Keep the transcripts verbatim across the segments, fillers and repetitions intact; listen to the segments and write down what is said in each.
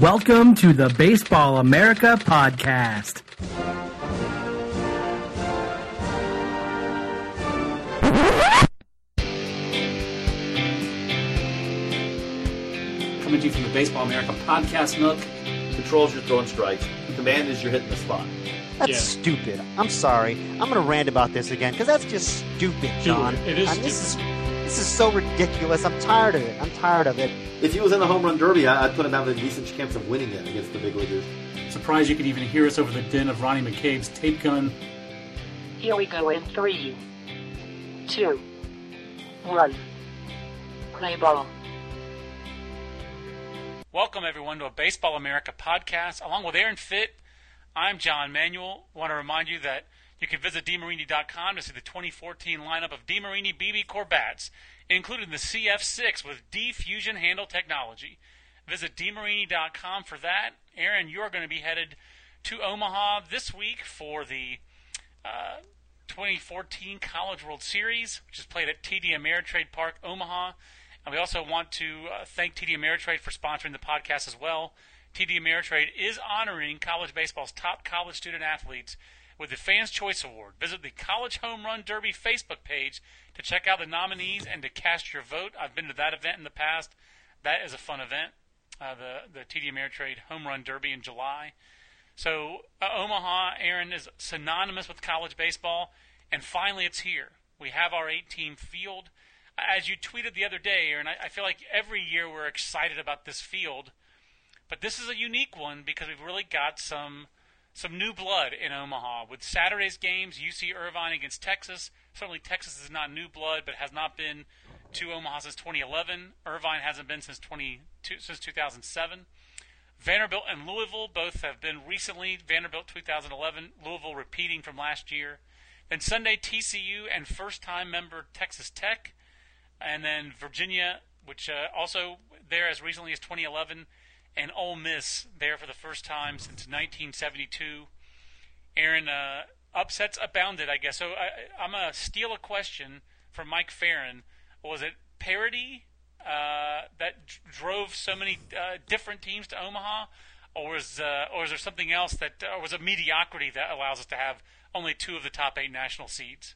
Welcome to the Baseball America Podcast. Coming to you from the Baseball America Podcast Nook. Controls your throwing strikes. The man is you're hitting the spot. That's yeah. stupid. I'm sorry. I'm going to rant about this again because that's just stupid, John. Dude, it is I mean, stupid. This is, this is so ridiculous. I'm tired of it. I'm tired of it. If he was in the home run derby, I'd put him out in a decent chance of winning it against the big leaguers. Surprised you could even hear us over the din of Ronnie McCabe's tape gun. Here we go in three, two, one. Play ball. Welcome, everyone, to a Baseball America podcast. Along with Aaron Fitt, I'm John Manuel. I want to remind you that you can visit d marini dot com to see the twenty fourteen lineup of DeMarini B B Corbats, including the C F six with D-Fusion handle technology. Visit d marini dot com for that. Aaron, you're going to be headed to Omaha this week for the uh, twenty fourteen College World Series, which is played at T D Ameritrade Park, Omaha. And we also want to uh, thank T D Ameritrade for sponsoring the podcast as well. T D Ameritrade is honoring college baseball's top college student athletes with the Fans' Choice Award. Visit the College Home Run Derby Facebook page to check out the nominees and to cast your vote. I've been to that event in the past. That is a fun event, uh, the, the T D Ameritrade Home Run Derby in July. So uh, Omaha, Aaron, is synonymous with college baseball. And finally, it's here. We have our eight-team field. As you tweeted the other day, Aaron, I feel like every year we're excited about this field, but this is a unique one because we've really got some some new blood in Omaha. With Saturday's games, U C Irvine against Texas, certainly Texas is not new blood, but has not been to Omaha since twenty eleven. Irvine hasn't been since twenty, since two thousand seven. Vanderbilt and Louisville both have been recently. Vanderbilt two thousand eleven, Louisville repeating from last year. Then Sunday, T C U and first-time member Texas Tech. And then Virginia, which uh, also there as recently as twenty eleven, and Ole Miss there for the first time since nineteen seventy-two. Aaron, uh, upsets abounded, I guess. So I, I'm going to steal a question from Mike Farron. Was it parity uh, that d- drove so many uh, different teams to Omaha, or is uh, or is there something else that uh, was a mediocrity that allows us to have only two of the top eight national seeds,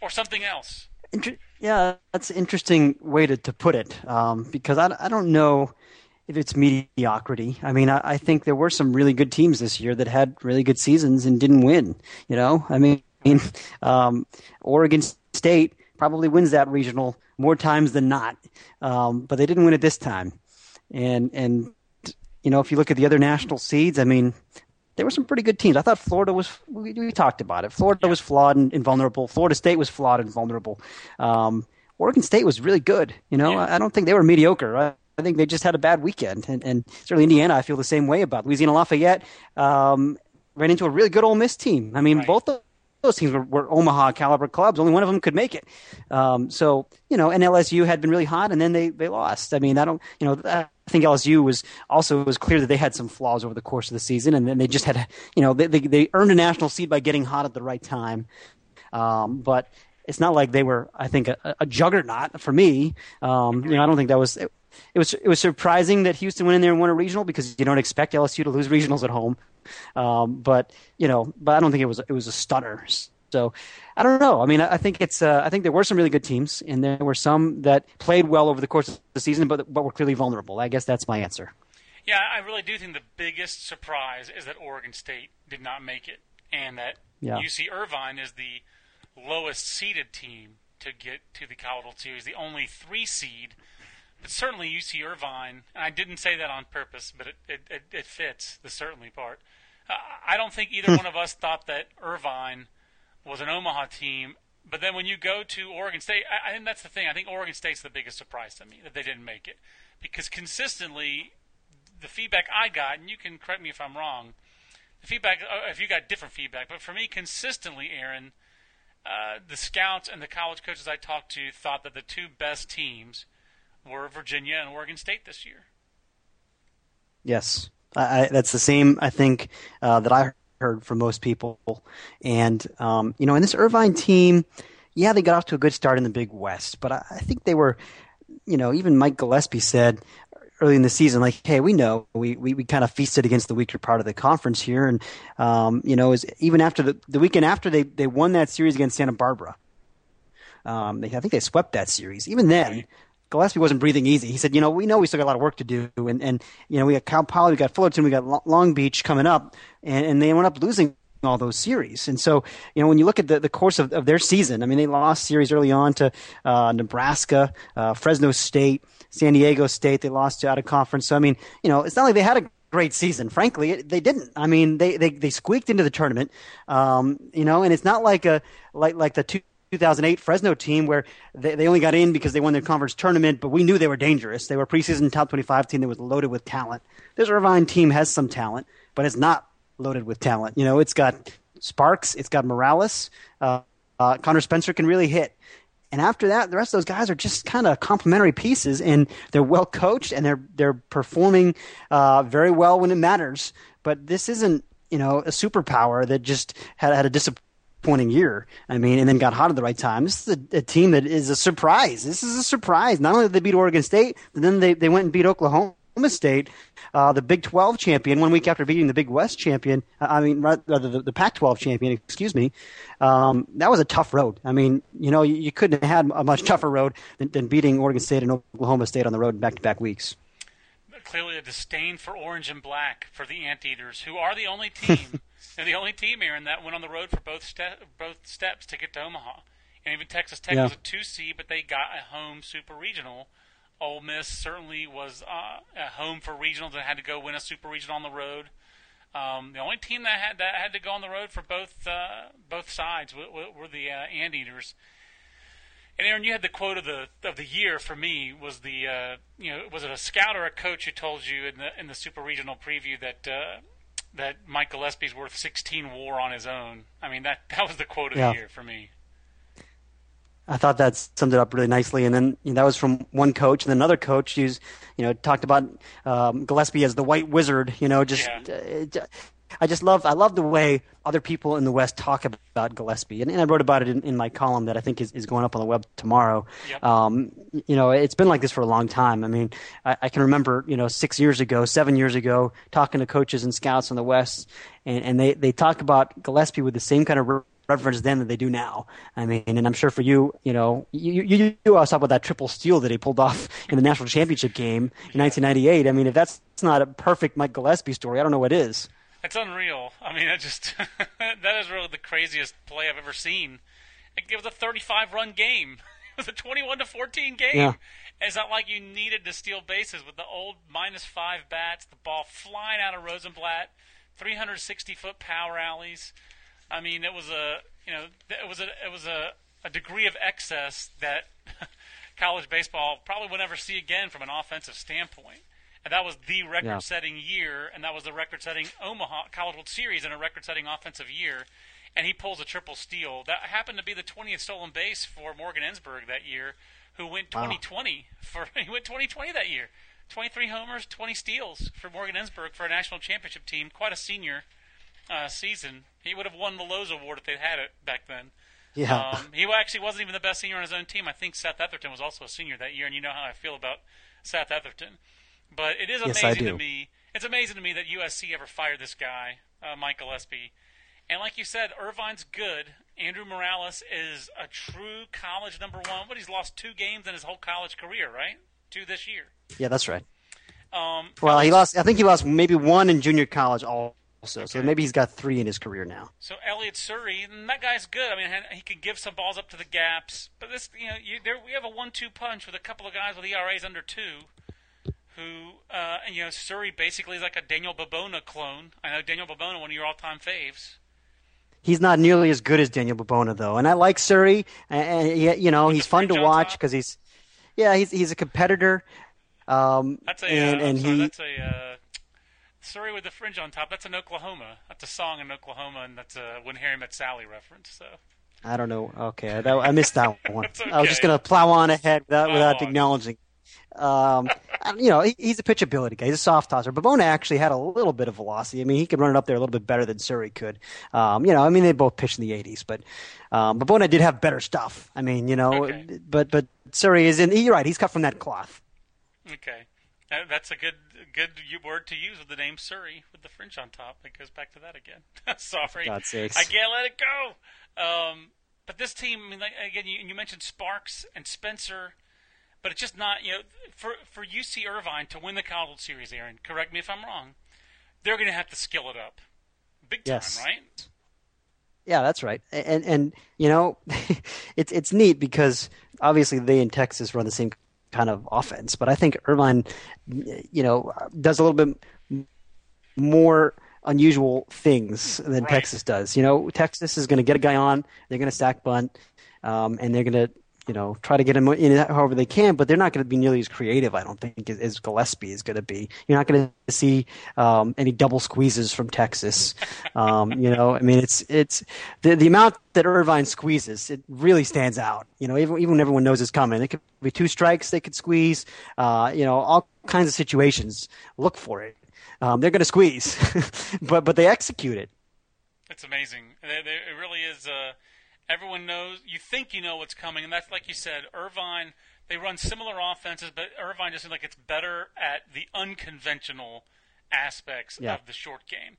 or something else? Yeah, that's an interesting way to, to put it um, because I, I don't know if it's mediocrity. I mean, I, I think there were some really good teams this year that had really good seasons and didn't win, you know? I mean, um, Oregon State probably wins that regional more times than not, um, but they didn't win it this time. And, and you know, if you look at the other national seeds, I mean – there were some pretty good teams. I thought Florida was – we talked about it. Florida yeah. was flawed and, and vulnerable. Florida State was flawed and vulnerable. Um, Oregon State was really good. You know, yeah. I, I don't think they were mediocre. I, I think they just had a bad weekend. And, and certainly Indiana, I feel the same way about. Louisiana Lafayette um, ran into a really good Ole Miss team. I mean, right. both of those teams were, were Omaha-caliber clubs. Only one of them could make it. Um, so, you know, and L S U had been really hot, and then they, they lost. I mean, I don't – you know uh, – I think L S U was also it was clear that they had some flaws over the course of the season, and then they just had, you know, they they, they earned a national seed by getting hot at the right time. Um, but it's not like they were, I think, a, a juggernaut for me. Um, you know, I don't think that was it, it was it was surprising that Houston went in there and won a regional because you don't expect L S U to lose regionals at home. Um, but you know, but I don't think it was it was a stunner. So I don't know. I mean, I think it's. Uh, I think there were some really good teams, and there were some that played well over the course of the season, but but were clearly vulnerable. I guess that's my answer. Yeah, I really do think the biggest surprise is that Oregon State did not make it, and that yeah. U C Irvine is the lowest seeded team to get to the College World Series, the only three seed. But certainly U C Irvine, and I didn't say that on purpose, but it it, it, it fits the certainly part. Uh, I don't think either one of us thought that Irvine was an Omaha team, but then when you go to Oregon State, I, I think that's the thing. I think Oregon State's the biggest surprise to me that they didn't make it because consistently the feedback I got, and you can correct me if I'm wrong, the feedback, if you got different feedback, but for me consistently, Aaron, uh, the scouts and the college coaches I talked to thought that the two best teams were Virginia and Oregon State this year. Yes, I, I, that's the same, I think, uh, that I heard from most people. And, um, you know, in this Irvine team, yeah, they got off to a good start in the Big West, but I, I think they were, you know, even Mike Gillespie said early in the season, like, hey, we know we, we, we kind of feasted against the weaker part of the conference here. And, um, you know, is even after the, the weekend after they, they won that series against Santa Barbara, um, they, I think they swept that series. Even then, Gillespie wasn't breathing easy. He said, you know, we know we still got a lot of work to do. And, and you know, we got Cal Poly, we got Fullerton, we got Long Beach coming up. And, and they went up losing all those series. And so, you know, when you look at the, the course of, of their season, I mean, they lost series early on to uh, Nebraska, uh, Fresno State, San Diego State. They lost out of conference. So, I mean, you know, it's not like they had a great season. Frankly, it, they didn't. I mean, they, they, they squeaked into the tournament, um, you know, and it's not like a like like the two. two thousand eight Fresno team where they, they only got in because they won their conference tournament, but we knew they were dangerous. They were a preseason top twenty-five team that was loaded with talent. This Irvine team has some talent, but it's not loaded with talent. You know, it's got Sparks, it's got Morales, uh, uh, Connor Spencer can really hit. And after that, the rest of those guys are just kind of complementary pieces, and they're well coached and they're they're performing uh, very well when it matters. But this isn't, you know, a superpower that just had had a disappointment. Disappointing year, I mean, and then got hot at the right time. This is a, a team that is a surprise. This is a surprise. Not only did they beat Oregon State, but then they, they went and beat Oklahoma State, uh, the Big twelve champion, one week after beating the Big West champion. I mean, rather the, the Pac twelve champion, excuse me. Um, that was a tough road. I mean, you know, you, you couldn't have had a much tougher road than, than beating Oregon State and Oklahoma State on the road in back-to-back weeks. Clearly a disdain for orange and black for the Anteaters, who are the only team – they're the only team, Aaron, that went on the road for both ste- both steps to get to Omaha. And even Texas Tech yeah. was a two seed, but they got a home super regional. Ole Miss certainly was uh, a home for regionals that had to go win a super regional on the road. Um, the only team that had that had to go on the road for both uh, both sides were, were the uh, Anteaters. And Aaron, you had the quote of the of the year for me was the uh, you know was it a scout or a coach who told you in the in the super regional preview that. Uh, that Mike Gillespie's worth sixteen war on his own. I mean, that, that was the quote of yeah. the year for me. I thought that summed it up really nicely. And then you know, that was from one coach. And then another coach who's, you know, talked about um, Gillespie as the white wizard, you know, just yeah. uh, I just love I love the way other people in the West talk about Gillespie. And, and I wrote about it in, in my column that I think is, is going up on the web tomorrow. Yep. Um, you know, it's been like this for a long time. I mean, I, I can remember, you know, six years ago, seven years ago, talking to coaches and scouts in the West, and, and they, they talk about Gillespie with the same kind of reverence then that they do now. I mean, and I'm sure for you, you know, you you, you always talk about that triple steal that he pulled off in the national championship game in nineteen ninety-eight. I mean, if that's not a perfect Mike Gillespie story, I don't know what is. It's unreal. I mean, that just that is really the craziest play I've ever seen. It was a thirty-five run game. It was a twenty-one to fourteen game. Yeah. It's not like you needed to steal bases with the old minus five bats, the ball flying out of Rosenblatt, three hundred sixty foot power alleys. I mean, it was a you know it was a it was a, a degree of excess that college baseball probably will never see again from an offensive standpoint. And that was the record-setting yeah. year, and that was the record-setting Omaha College World Series and a record-setting offensive year. And he pulls a triple steal. That happened to be the twentieth stolen base for Morgan Ensberg that year, who went twenty twenty wow. for he went twenty twenty that year. twenty-three homers, twenty steals for Morgan Ensberg for a national championship team. Quite a senior uh, season. He would have won the Lowe's Award if they'd had it back then. Yeah. Um, he actually wasn't even the best senior on his own team. I think Seth Etherton was also a senior that year, and you know how I feel about Seth Etherton. But it is amazing yes, to me. It's amazing to me that U S C ever fired this guy, uh, Mike Gillespie. And like you said, Irvine's good. Andrew Morales is a true college number one. But he's lost two games in his whole college career, right? Two this year. Yeah, that's right. Um, well, he lost. I think he lost maybe one in junior college also. Okay. So maybe he's got three in his career now. So Elliott Surrey, and that guy's good. I mean, he can give some balls up to the gaps. But this, you know, you, there, we have a one two punch with a couple of guys with E R As under two. Who, uh, and you know, Surrey basically is like a Daniel Babona clone. I know Daniel Babona, one of your all-time faves. He's not nearly as good as Daniel Babona, though. And I like Surrey. And, and you know, he's, he's fun to watch because he's, yeah, he's he's a competitor. Um, that's a, and, uh, and sorry, he, that's a uh, Surrey with the fringe on top. That's in Oklahoma. That's a song in Oklahoma, and that's a When Harry Met Sally reference. So I don't know. Okay, that, I missed that one. Okay. I was just going to plow on ahead without, without acknowledging. Um, you know, he, he's a pitchability guy. He's a soft tosser. Babona actually had a little bit of velocity. I mean, he could run it up there a little bit better than Surrey could. Um, you know, I mean, they both pitched in the eighties, but um, Babona did have better stuff. I mean, you know, okay. but but Surrey is in. You're right. He's cut from that cloth. Okay, that's a good good word to use with the name Surrey with the fringe on top. It goes back to that again. Sorry, for God's sakes. I can't let it go. Um, but this team, I mean, again, you, you mentioned Sparks and Spencer. But it's just not, you know, for for U C Irvine to win the College Series, Aaron, correct me if I'm wrong, they're going to have to skill it up. Big time, yes. Right? Yeah, that's right. And, and you know, it's, it's neat because obviously they in Texas run the same kind of offense. But I think Irvine, you know, does a little bit more unusual things than right. Texas does. You know, Texas is going to get a guy on, they're going to stack bunt, um, and they're going to, you know, try to get them in however they can, but they're not going to be nearly as creative, I don't think, as Gillespie is going to be. You're not going to see um, any double squeezes from Texas. Um, you know, I mean, it's it's the the amount that Irvine squeezes, it really stands out. You know, even even when everyone knows it's coming, it could be two strikes they could squeeze. Uh, you know, all kinds of situations. Look for it. Um, they're going to squeeze, but but they execute it. It's amazing. It, it really is. Uh... Everyone knows, you think you know what's coming, and that's like you said, Irvine, they run similar offenses, but Irvine just seems like it's better at the unconventional aspects yeah. of the short game.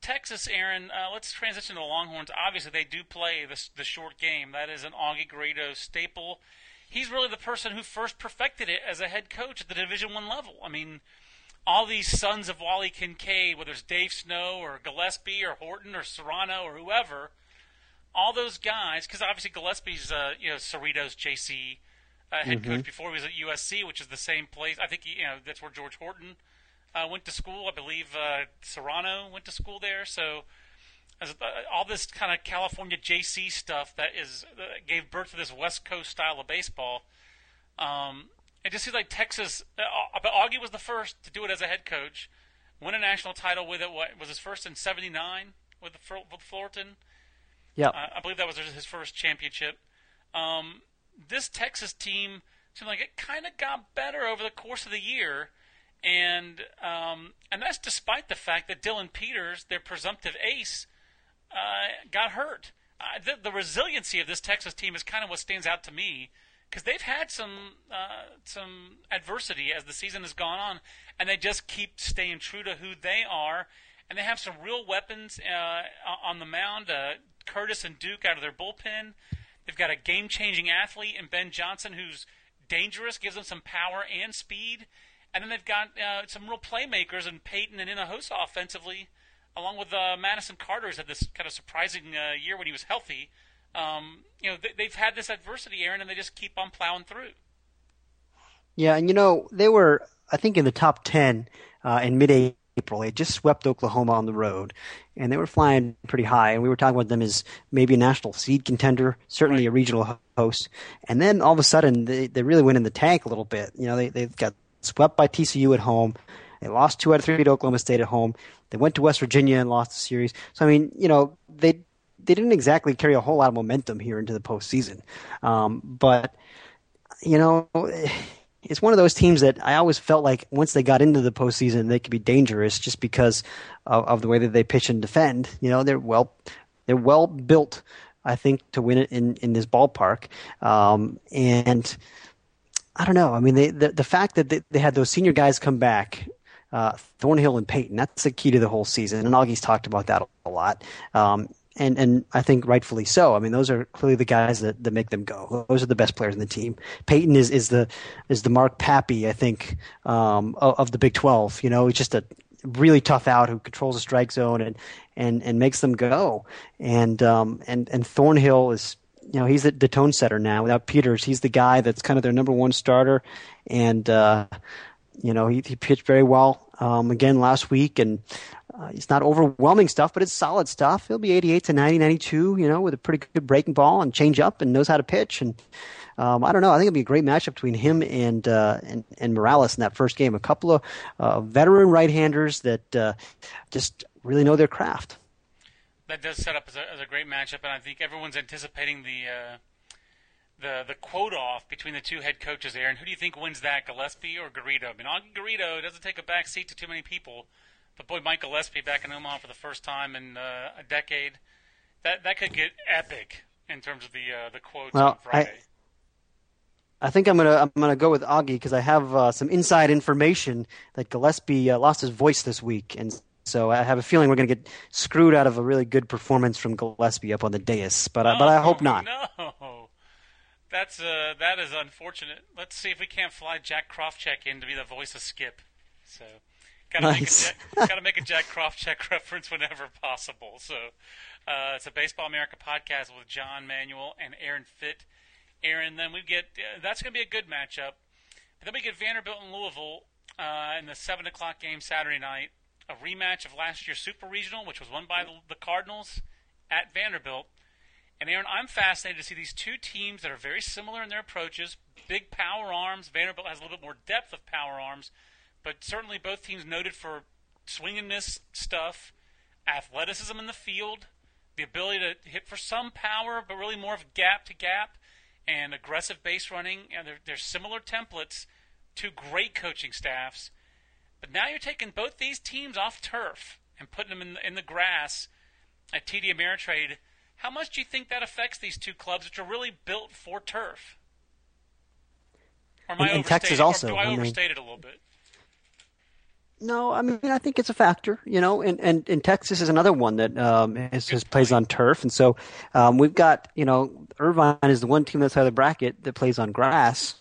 Texas, Aaron, uh, let's transition to the Longhorns. Obviously, they do play this, the short game. That is an Augie Garrido staple. He's really the person who first perfected it as a head coach at the Division One level. I mean, all these sons of Wally Kincaid, whether it's Dave Snow or Gillespie or Horton or Serrano or whoever – all those guys, because obviously Gillespie's, uh, you know, Cerritos J C uh, head mm-hmm. coach before he was at U S C, which is the same place. I think he, you know, that's where George Horton uh, went to school. I believe uh, Serrano went to school there. So as, uh, all this kind of California J C stuff that is uh, gave birth to this West Coast style of baseball. Um, it just seems like Texas. Uh, but Augie was the first to do it as a head coach. Won a national title with it. What was his first in seventy-nine with the with Fullerton? Yeah, uh, I believe that was his first championship. Um, this Texas team seemed like it kind of got better over the course of the year, and um, and that's despite the fact that Dylan Peters, their presumptive ace, uh, got hurt. Uh, the, the resiliency of this Texas team is kind of what stands out to me because they've had some uh, some adversity as the season has gone on, and they just keep staying true to who they are, and they have some real weapons uh, on the mound. Uh, Curtis and Duke out of their bullpen. They've got a game-changing athlete in Ben Johnson who's dangerous, gives them some power and speed. And then they've got uh, some real playmakers in Peyton and Hinojosa offensively, along with uh, Madison Carter, who's had this kind of surprising uh, year when he was healthy. Um, you know, they, they've had this adversity, Aaron, and they just keep on plowing through. Yeah, and you know, they were, I think, in the top ten uh, in mid-eighties. April. They just swept Oklahoma on the road, and they were flying pretty high. And we were talking about them as maybe a national seed contender, certainly right. a regional host. And then all of a sudden, they, they really went in the tank a little bit. You know, they they got swept by T C U at home. They lost two out of three to Oklahoma State at home. They went to West Virginia and lost the series. So, I mean, you know, they they didn't exactly carry a whole lot of momentum here into the postseason. Um, but, you know... It's one of those teams that I always felt like once they got into the postseason, they could be dangerous just because of, of the way that they pitch and defend. You know, they're well, they're well built, I think, to win it in, in this ballpark. Um, and I don't know. I mean, they, the the fact that they, they had those senior guys come back, uh, Thornhill and Peyton, that's the key to the whole season. And Augie's talked about that a lot. Um, And and I think rightfully so. I mean, those are clearly the guys that, that make them go. Those are the best players in the team. Peyton is, is the is the Mark Pappy, I think, um, of, of the Big twelve. You know, he's just a really tough out who controls the strike zone and and, and makes them go. And um and, and Thornhill is, you know, he's the, the tone setter now. Without Peters, he's the guy that's kind of their number one starter. And uh, you know, he, he pitched very well um, again last week. And Uh, it's not overwhelming stuff, but it's solid stuff. He'll be eighty-eight to ninety, ninety-two, you know, with a pretty good breaking ball and change up and knows how to pitch. And um, I don't know. I think it'll be a great matchup between him and uh, and, and Morales in that first game. A couple of uh, veteran right-handers that uh, just really know their craft. That does set up as a, as a great matchup, and I think everyone's anticipating the uh, the the quote off between the two head coaches. Aaron, who do you think wins that, Gillespie or Garrido? I mean, Garrido doesn't take a back seat to too many people, but boy, Mike Gillespie back in Omaha for the first time in uh, a decade, that that could get epic in terms of the uh, the quotes well, on Friday. I- I think I'm gonna I'm gonna go with Augie because I have uh, some inside information that Gillespie uh, lost his voice this week, and so I have a feeling we're gonna get screwed out of a really good performance from Gillespie up on the dais. But uh, oh, but I hope not. No, that's uh, that is unfortunate. Let's see if we can't fly Jack Krofcheck in to be the voice of Skip. So gotta nice. make a, gotta make a Jack Krofcheck reference whenever possible. So uh, it's a Baseball America podcast with John Manuel and Aaron Fitt. Aaron, then we get uh, that's going to be a good matchup. But then we get Vanderbilt and Louisville uh, in the seven o'clock game Saturday night, a rematch of last year's Super Regional, which was won by the, the Cardinals at Vanderbilt. And Aaron, I'm fascinated to see these two teams that are very similar in their approaches, big power arms. Vanderbilt has a little bit more depth of power arms, but certainly both teams noted for swing and miss stuff, athleticism in the field, the ability to hit for some power, but really more of gap to gap. And aggressive base running, and they're, they're similar templates to great coaching staffs. But now you're taking both these teams off turf and putting them in the, in the grass at T D Ameritrade. How much do you think that affects these two clubs, which are really built for turf? Or am I and, and Texas also. Or do I, I overstate mean, it a little bit? No, I mean, I think it's a factor, you know, and, and, and Texas is another one that um, is, is plays on turf. And so um, we've got, you know, Irvine is the one team that's out of the bracket that plays on grass.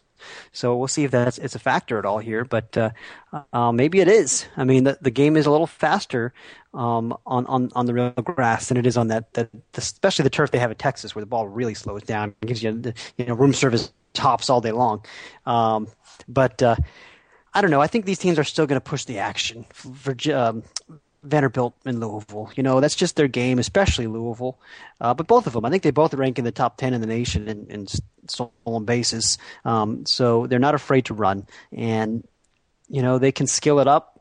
So we'll see if that's it's a factor at all here, but uh, uh, maybe it is. I mean, the, the game is a little faster um, on, on, on the real grass than it is on that, that the, especially the turf they have at Texas where the ball really slows down and gives you, the, you know, room service tops all day long. Um, but uh, I don't know. I think these teams are still going to push the action for um, Vanderbilt and Louisville. You know, that's just their game, especially Louisville. Uh, but both of them, I think they both rank in the top ten in the nation in, in stolen bases. Um, so they're not afraid to run. And, you know, they can skill it up.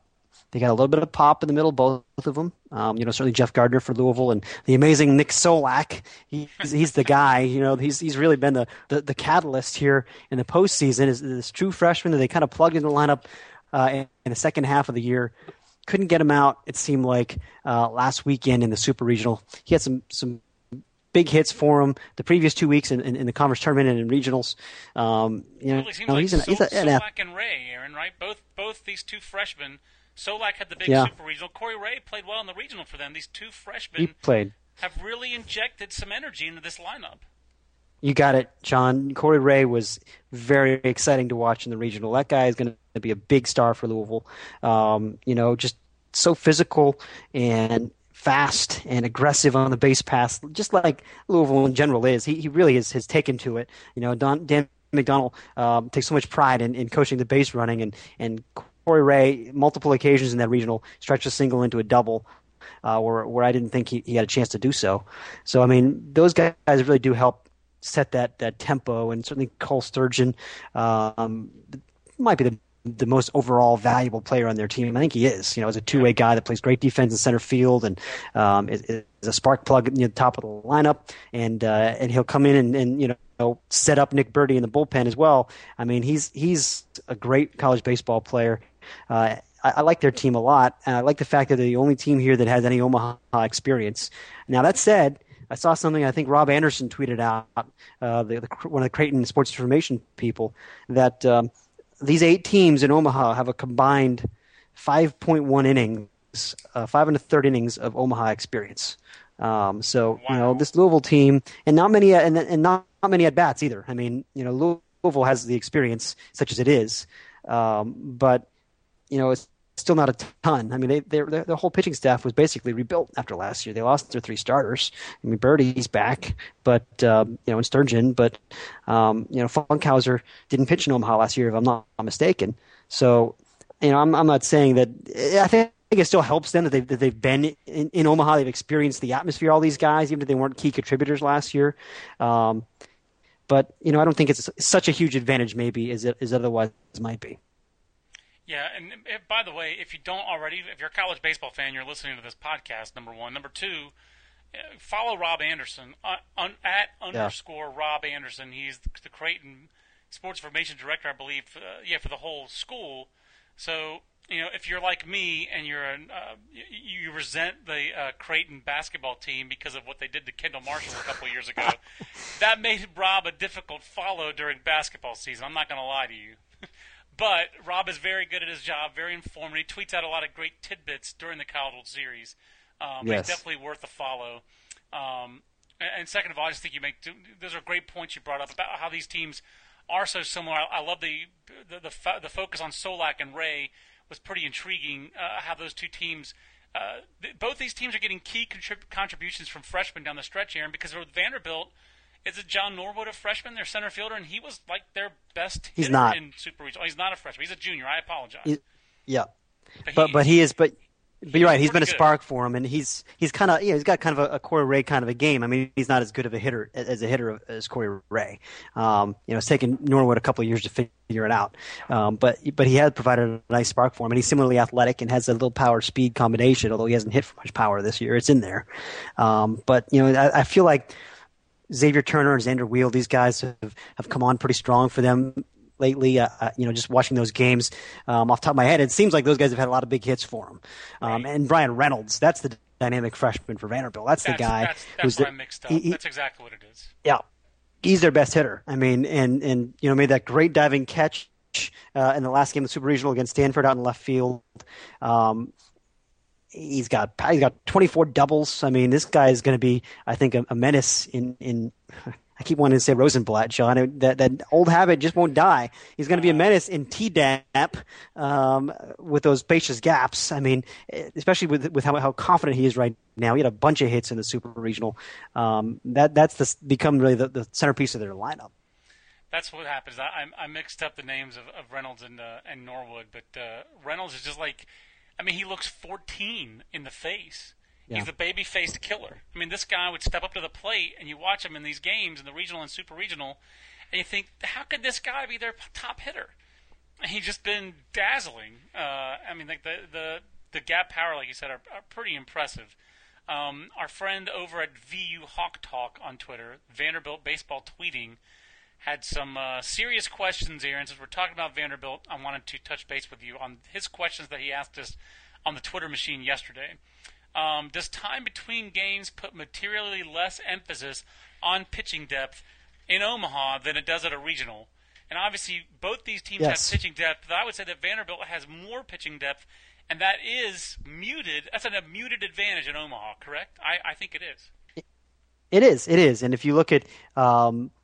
They got a little bit of pop in the middle, both of them. Um, you know, certainly Jeff Gardner for Louisville and the amazing Nick Solak. He's, he's the guy. You know, he's he's really been the, the, the catalyst here in the postseason. Is this true freshman that they kind of plugged in the lineup uh, in, in the second half of the year? Couldn't get him out. It seemed like uh, last weekend in the Super Regional, he had some some big hits for him the previous two weeks in, in, in the conference tournament and in regionals. Um, you know, it seems no, like he's an, he's a, Solak and Ray, Aaron, right? Both both these two freshmen. Solak had the big yeah. Super Regional. Corey Ray played well in the regional for them. These two freshmen he played. have really injected some energy into this lineup. You got it, John. Corey Ray was very exciting to watch in the regional. That guy is going to be a big star for Louisville. Um, you know, just so physical and fast and aggressive on the base pass, just like Louisville in general is. He, he really is, has taken to it. You know, Don, Dan McDonnell um, takes so much pride in, in coaching the base running and and. Corey Ray, multiple occasions in that regional, stretched a single into a double uh, where, where I didn't think he, he had a chance to do so. So, I mean, those guys really do help set that, that tempo, and certainly Cole Sturgeon um, might be the, the most overall valuable player on their team. I think he is. You know, he's a two-way guy that plays great defense in center field and um, is, is a spark plug near the top of the lineup, and uh, and he'll come in and, and, you know, set up Nick Birdie in the bullpen as well. I mean, he's he's a great college baseball player. Uh, I, I like their team a lot, and I like the fact that they're the only team here that has any Omaha experience. Now, that said, I saw something I think Rob Anderson tweeted out, uh, the, the, one of the Creighton Sports Information people, that um, these eight teams in Omaha have a combined five point one innings, uh, five and a third innings of Omaha experience. Um, so, wow. you know, this Louisville team, and not many, and, and not, not many at-bats either. I mean, you know, Louisville has the experience, such as it is, um, but you know, it's still not a ton. I mean, they, they, their, their whole pitching staff was basically rebuilt after last year. They lost their three starters. I mean, Birdie's back, but um, you know, and Sturgeon, but um, you know, Funkhauser didn't pitch in Omaha last year, if I'm not mistaken. So, you know, I'm, I'm not saying that. I think think it still helps them that they've, that they've been in, in Omaha. They've experienced the atmosphere, all these guys, even if they weren't key contributors last year. Um, but, you know, I don't think it's such a huge advantage maybe as it, as otherwise might be. Yeah, and if, by the way, if you don't already, if you're a college baseball fan, you're listening to this podcast, number one. Number two, follow Rob Anderson uh, un, at yeah. underscore Rob Anderson. He's the, the Creighton Sports Information Director, I believe, uh, yeah, for the whole school. So, you know, if you're like me and you're an, uh, you, you resent the uh, Creighton basketball team because of what they did to Kendall Marshall a couple years ago, that made Rob a difficult follow during basketball season. I'm not going to lie to you. But Rob is very good at his job, very informative. He tweets out a lot of great tidbits during the College Series. Um, yes. It's definitely worth a follow. Um, and second of all, I just think you make two, those are great points you brought up about how these teams are so similar. I, I love the the, the, fo- the focus on Solak and Ray was pretty intriguing, uh, how those two teams uh, – th- both these teams are getting key contrib- contributions from freshmen down the stretch, Aaron, because with Vanderbilt – is it John Norwood a freshman, their center fielder? And he was like their best hitter. He's not. In Super Regional. Oh, he's not a freshman. He's a junior. I apologize. He, yeah. But, but he, but he is – but but you're right. He's been a good spark for him, and he's he's kind of – you know, he's got kind of a, a Corey Ray kind of a game. I mean, he's not as good of a hitter as a hitter as Corey Ray. Um, you know, it's taken Norwood a couple of years to figure it out. Um, but but he has provided a nice spark for him, and he's similarly athletic and has a little power-speed combination, although he hasn't hit for much power this year. It's in there. Um, but, you know, I, I feel like – Xavier Turner and Xander Weil, these guys have, have come on pretty strong for them lately. Uh, you know, just watching those games um, off the top of my head, it seems like those guys have had a lot of big hits for them. Um, right. And Brian Reynolds, that's the dynamic freshman for Vanderbilt. That's, that's the guy. That's, that's who's what the, I'm mixed up. He, he, that's exactly what it is. Yeah. He's their best hitter. I mean, and, and you know, made that great diving catch uh, in the last game of the Super Regional against Stanford out in left field. Um He's got he's got twenty-four doubles. I mean, this guy is going to be, I think, a, a menace in, in – I keep wanting to say Rosenblatt, John. That, that old habit just won't die. He's going to be a menace in T D A P um, with those spacious gaps. I mean, especially with with how, how confident he is right now. He had a bunch of hits in the Super Regional. Um, that That's the, become really the, the centerpiece of their lineup. That's what happens. I, I mixed up the names of, of Reynolds and, uh, and Norwood, but uh, Reynolds is just like – I mean, he looks fourteen in the face. Yeah. He's the baby-faced killer. I mean, this guy would step up to the plate, and you watch him in these games, in the regional and super regional, and you think, how could this guy be their top hitter? And he's just been dazzling. Uh, I mean, like the, the, the gap power, like you said, are, are pretty impressive. Um, our friend over at V U Hawk Talk on Twitter, Vanderbilt Baseball Tweeting, had some uh, serious questions here, and since we're talking about Vanderbilt, I wanted to touch base with you on his questions that he asked us on the Twitter machine yesterday. Um, does time between games put materially less emphasis on pitching depth in Omaha than it does at a regional? And obviously, both these teams yes. have pitching depth, but I would say that Vanderbilt has more pitching depth, and that is muted. That's a muted advantage in Omaha, correct? I, I think it is. It is. It is. And if you look at um... –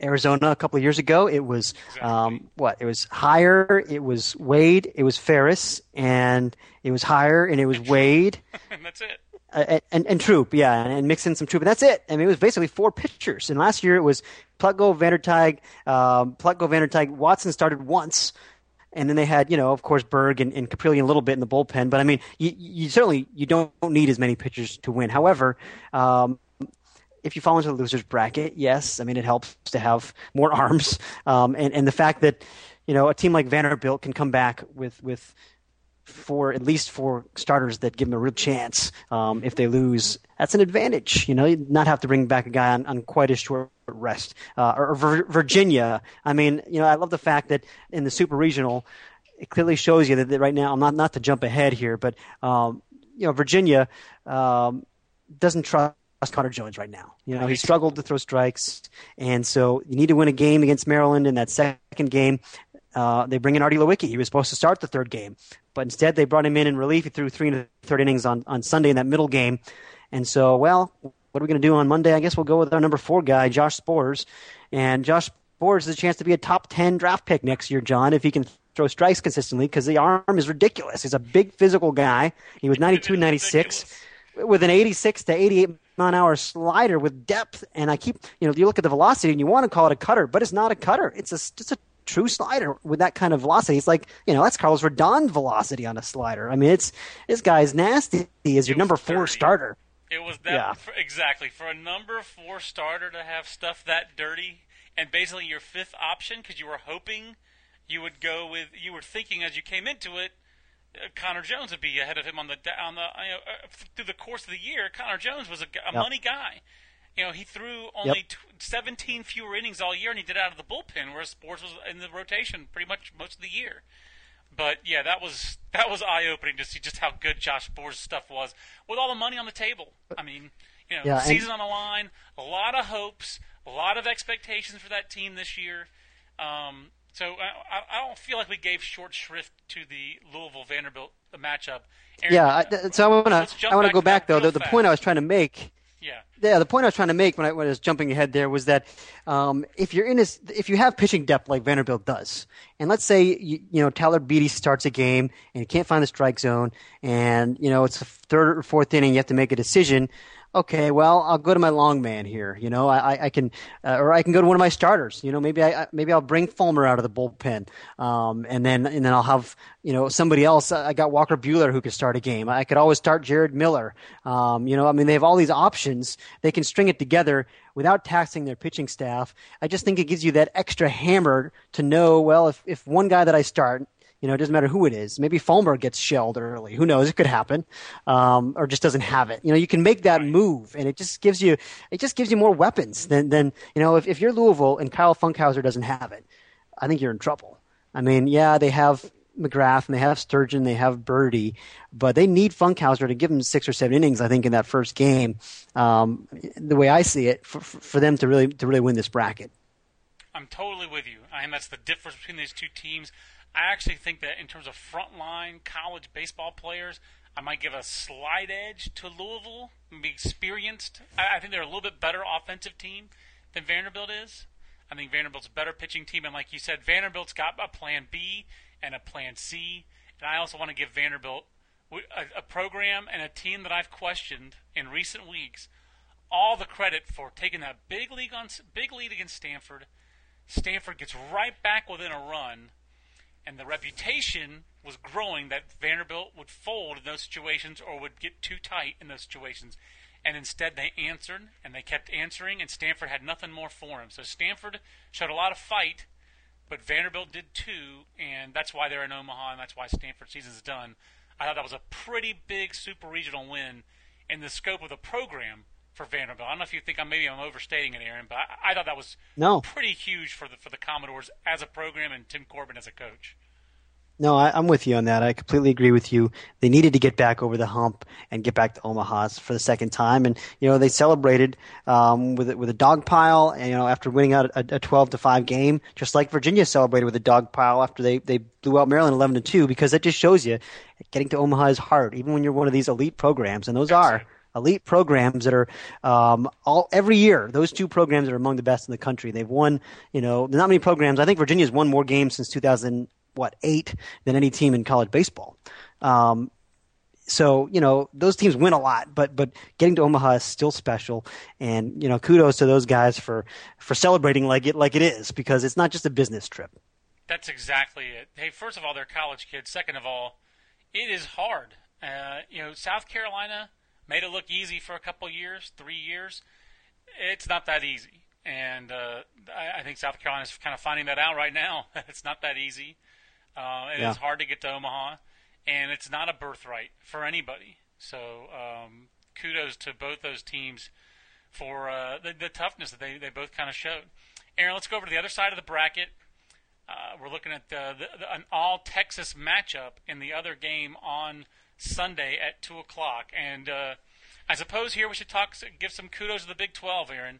Arizona a couple of years ago, it was um, what? It was Heyer, it was Wade, it was Ferris, and it was Heyer, and it was and Wade. And that's it. Uh, and, and, and Troop, yeah, and, and mix in some Troop. And that's it. I mean, it was basically four pitchers. And last year it was Plutko, Vandertag, um, Plutko, Vandertag. Watson started once. And then they had, you know, of course, Berg and, and Caprillion a little bit in the bullpen. But, I mean, you, you certainly you don't need as many pitchers to win. However, um, if you fall into the loser's bracket, yes, I mean, it helps to have more arms. Um, and, and the fact that, you know, a team like Vanderbilt can come back with, with four, at least four starters that give them a real chance um, if they lose, that's an advantage. You know, you not have to bring back a guy on, on quite a short rest. Uh, or, or Virginia, I mean, you know, I love the fact that in the Super Regional, it clearly shows you that, that right now, I'm not, not to jump ahead here, but, um, you know, Virginia um, doesn't trust Connor Jones right now. You know, he struggled to throw strikes, and so you need to win a game against Maryland in that second game. Uh, they bring in Artie Lewicki. He was supposed to start the third game, but instead they brought him in in relief. He threw three and a third innings on, on Sunday in that middle game. And so, well, what are we going to do on Monday? I guess we'll go with our number four guy, Josh Spores. And Josh Spores has a chance to be a top ten draft pick next year, John, if he can throw strikes consistently, because the arm is ridiculous. He's a big physical guy. He was ninety-two ninety-six with an eighty-six to eighty-eight mile an hour slider with depth. And I keep, you know, you look at the velocity and you want to call it a cutter, but it's not a cutter. It's a, just a true slider with that kind of velocity. It's like, you know, that's Carlos Rodon velocity on a slider. I mean, it's this guy's nasty as your number four starter. It was that yeah. for, exactly for a number four starter to have stuff that dirty and basically your fifth option because you were hoping you would go with you were thinking as you came into it, uh, Connor Jones would be ahead of him on the on the you know, uh, through the course of the year. Connor Jones was a, a yep. money guy. You know, he threw only yep. t- seventeen fewer innings all year, and he did it out of the bullpen, whereas Sports was in the rotation pretty much most of the year. But, yeah, that was that was eye-opening to see just how good Josh Bohr's stuff was with all the money on the table. I mean, you know, yeah, season and- on the line, a lot of hopes, a lot of expectations for that team this year. Um, so I, I don't feel like we gave short shrift to the Louisville-Vanderbilt matchup. Aaron, yeah, I, so I want to I want to go back, though. The, the point I was trying to make – Yeah. Yeah. The point I was trying to make when I, when I was jumping ahead there was that um, if you're in this, if you have pitching depth like Vanderbilt does, and let's say you, you know Tyler Beatty starts a game and he can't find the strike zone, and you know it's the third or fourth inning, you have to make a decision. Okay, well, I'll go to my long man here. You know, I, I can, uh, or I can go to one of my starters. You know, maybe I, maybe I'll bring Fulmer out of the bullpen, um, and then and then I'll have you know somebody else. I got Walker Buehler who could start a game. I could always start Jared Miller. Um, you know, I mean, they have all these options. They can string it together without taxing their pitching staff. I just think it gives you that extra hammer to know. Well, if if one guy that I start. You know, it doesn't matter who it is. Maybe Fulmer gets shelled early. Who knows? It could happen, um, or just doesn't have it. You know, you can make that move, and it just gives you it just gives you more weapons than than you know. If if you're Louisville and Kyle Funkhauser doesn't have it, I think you're in trouble. I mean, yeah, they have McGrath and they have Sturgeon, they have Birdie, but they need Funkhauser to give them six or seven innings. I think in that first game, um, the way I see it, for, for them to really to really win this bracket. I'm totally with you. I mean, that's the difference between these two teams. I actually think that in terms of frontline college baseball players, I might give a slight edge to Louisville, be experienced. I, I think they're a little bit better offensive team than Vanderbilt is. I think Vanderbilt's a better pitching team, and like you said, Vanderbilt's got a plan B and a plan C, and I also want to give Vanderbilt a, a program and a team that I've questioned in recent weeks all the credit for taking that big lead, on, big lead against Stanford. Stanford gets right back within a run. And the reputation was growing that Vanderbilt would fold in those situations or would get too tight in those situations. And instead they answered, and they kept answering, and Stanford had nothing more for him. So Stanford showed a lot of fight, but Vanderbilt did too, and that's why they're in Omaha, and that's why Stanford's season's done. I thought that was a pretty big super regional win in the scope of the program for Vanderbilt. I don't know if you think I'm maybe I'm overstating it, Aaron, but I, I thought that was no. pretty huge for the for the Commodores as a program and Tim Corbin as a coach. No, I, I'm with you on that. I completely agree with you. They needed to get back over the hump and get back to Omaha for the second time, and you know they celebrated um, with with a dog pile. And, you know, after winning out a, a twelve to five game, just like Virginia celebrated with a dog pile after they, they blew out Maryland eleven to two, because that just shows you getting to Omaha is hard, even when you're one of these elite programs, and those That's are. Right. Elite programs that are um, all every year. Those two programs are among the best in the country. They've won, you know, there's not many programs. I think Virginia's won more games since two thousand eight than any team in college baseball. Um, so you know, those teams win a lot, but but getting to Omaha is still special. And you know, kudos to those guys for for celebrating like it like it is, because it's not just a business trip. That's exactly it. Hey, first of all, they're college kids. Second of all, it is hard. Uh, you know, South Carolina. Made it look easy for a couple years, three years. It's not that easy. And uh, I, I think South Carolina's kind of finding that out right now. It's not that easy. Uh, it yeah. is hard to get to Omaha. And it's not a birthright for anybody. So um, kudos to both those teams for uh, the, the toughness that they, they both kind of showed. Aaron, let's go over to the other side of the bracket. Uh, we're looking at the, the, the, an all-Texas matchup in the other game on Sunday at two o'clock, and uh, I suppose here we should talk, give some kudos to the Big twelve, Aaron.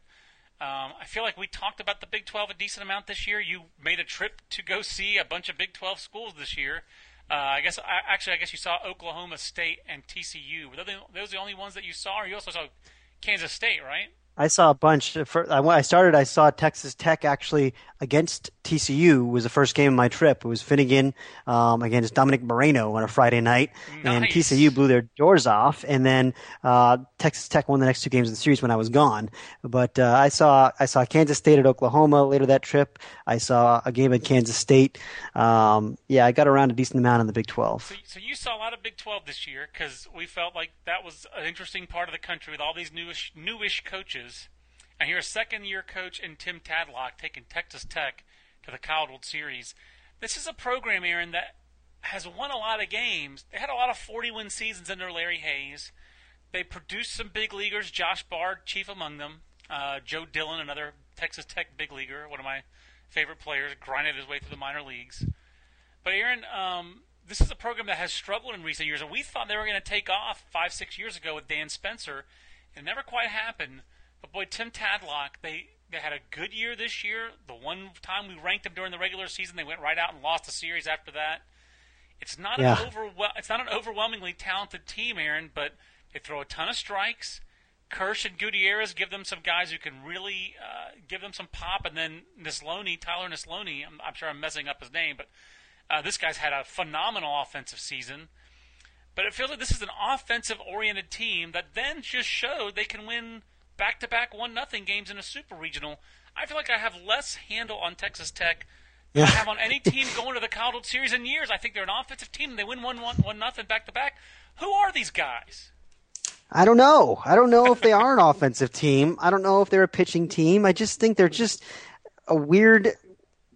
Um, I feel like we talked about the Big twelve a decent amount this year. You made a trip to go see a bunch of Big twelve schools this year. Uh, I guess I, actually, I guess you saw Oklahoma State and T C U. Were those the, those the only ones that you saw, or you also saw Kansas State, right? I saw a bunch. When I started, I saw Texas Tech actually against T C U was the first game of my trip. It was Finnegan um, against Dominic Moreno on a Friday night. Nice. And T C U blew their doors off. And then uh, Texas Tech won the next two games in the series when I was gone. But uh, I saw I saw Kansas State at Oklahoma later that trip. I saw a game at Kansas State. Um, yeah, I got around a decent amount in the Big twelve. So, so you saw a lot of Big twelve this year because we felt like that was an interesting part of the country with all these newish, newish coaches. I hear a second-year coach in Tim Tadlock taking Texas Tech to the College World Series. This is a program, Aaron, that has won a lot of games. They had a lot of forty-win seasons under Larry Hayes. They produced some big leaguers, Josh Bard, chief among them. Uh, Joe Dillon, another Texas Tech big leaguer, one of my favorite players, grinded his way through the minor leagues. But, Aaron, um, this is a program that has struggled in recent years, and we thought they were going to take off five, six years ago with Dan Spencer. It never quite happened. But, boy, Tim Tadlock, they, they had a good year this year. The one time we ranked them during the regular season, they went right out and lost the series after that. It's not, yeah. an, overwhel- it's not an overwhelmingly talented team, Aaron, but they throw a ton of strikes. Kirsch and Gutierrez give them some guys who can really uh, give them some pop. And then Nislone, Tyler Nislone, I'm, I'm sure I'm messing up his name, but uh, this guy's had a phenomenal offensive season. But it feels like this is an offensive-oriented team that then just showed they can win – back-to-back one nothing games in a super regional. I feel like I have less handle on Texas Tech than yeah. I have on any team going to the College World Series in years. I think they're an offensive team. They win one, one, one nothing back-to-back. Who are these guys? I don't know. I don't know if they are an offensive team. I don't know if they're a pitching team. I just think they're just a weird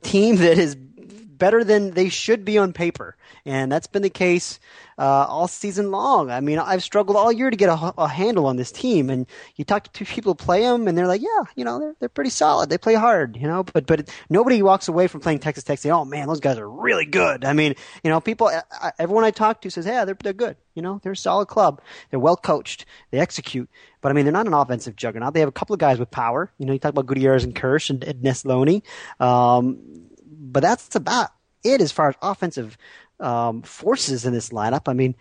team that is better than they should be on paper. And that's been the case uh, all season long. I mean, I've struggled all year to get a, a handle on this team. And you talk to two people who play them, and they're like, yeah, you know, they're, they're pretty solid. They play hard, you know. But but it, nobody walks away from playing Texas Tech saying, oh, man, those guys are really good. I mean, you know, people, I, everyone I talk to says, yeah, they're, they're good. You know, they're a solid club. They're well coached. They execute. But, I mean, they're not an offensive juggernaut. They have a couple of guys with power. You know, you talk about Gutierrez and Kirsch and, and Nislone. Um, but that's about it as far as offensive um, forces in this lineup. I mean,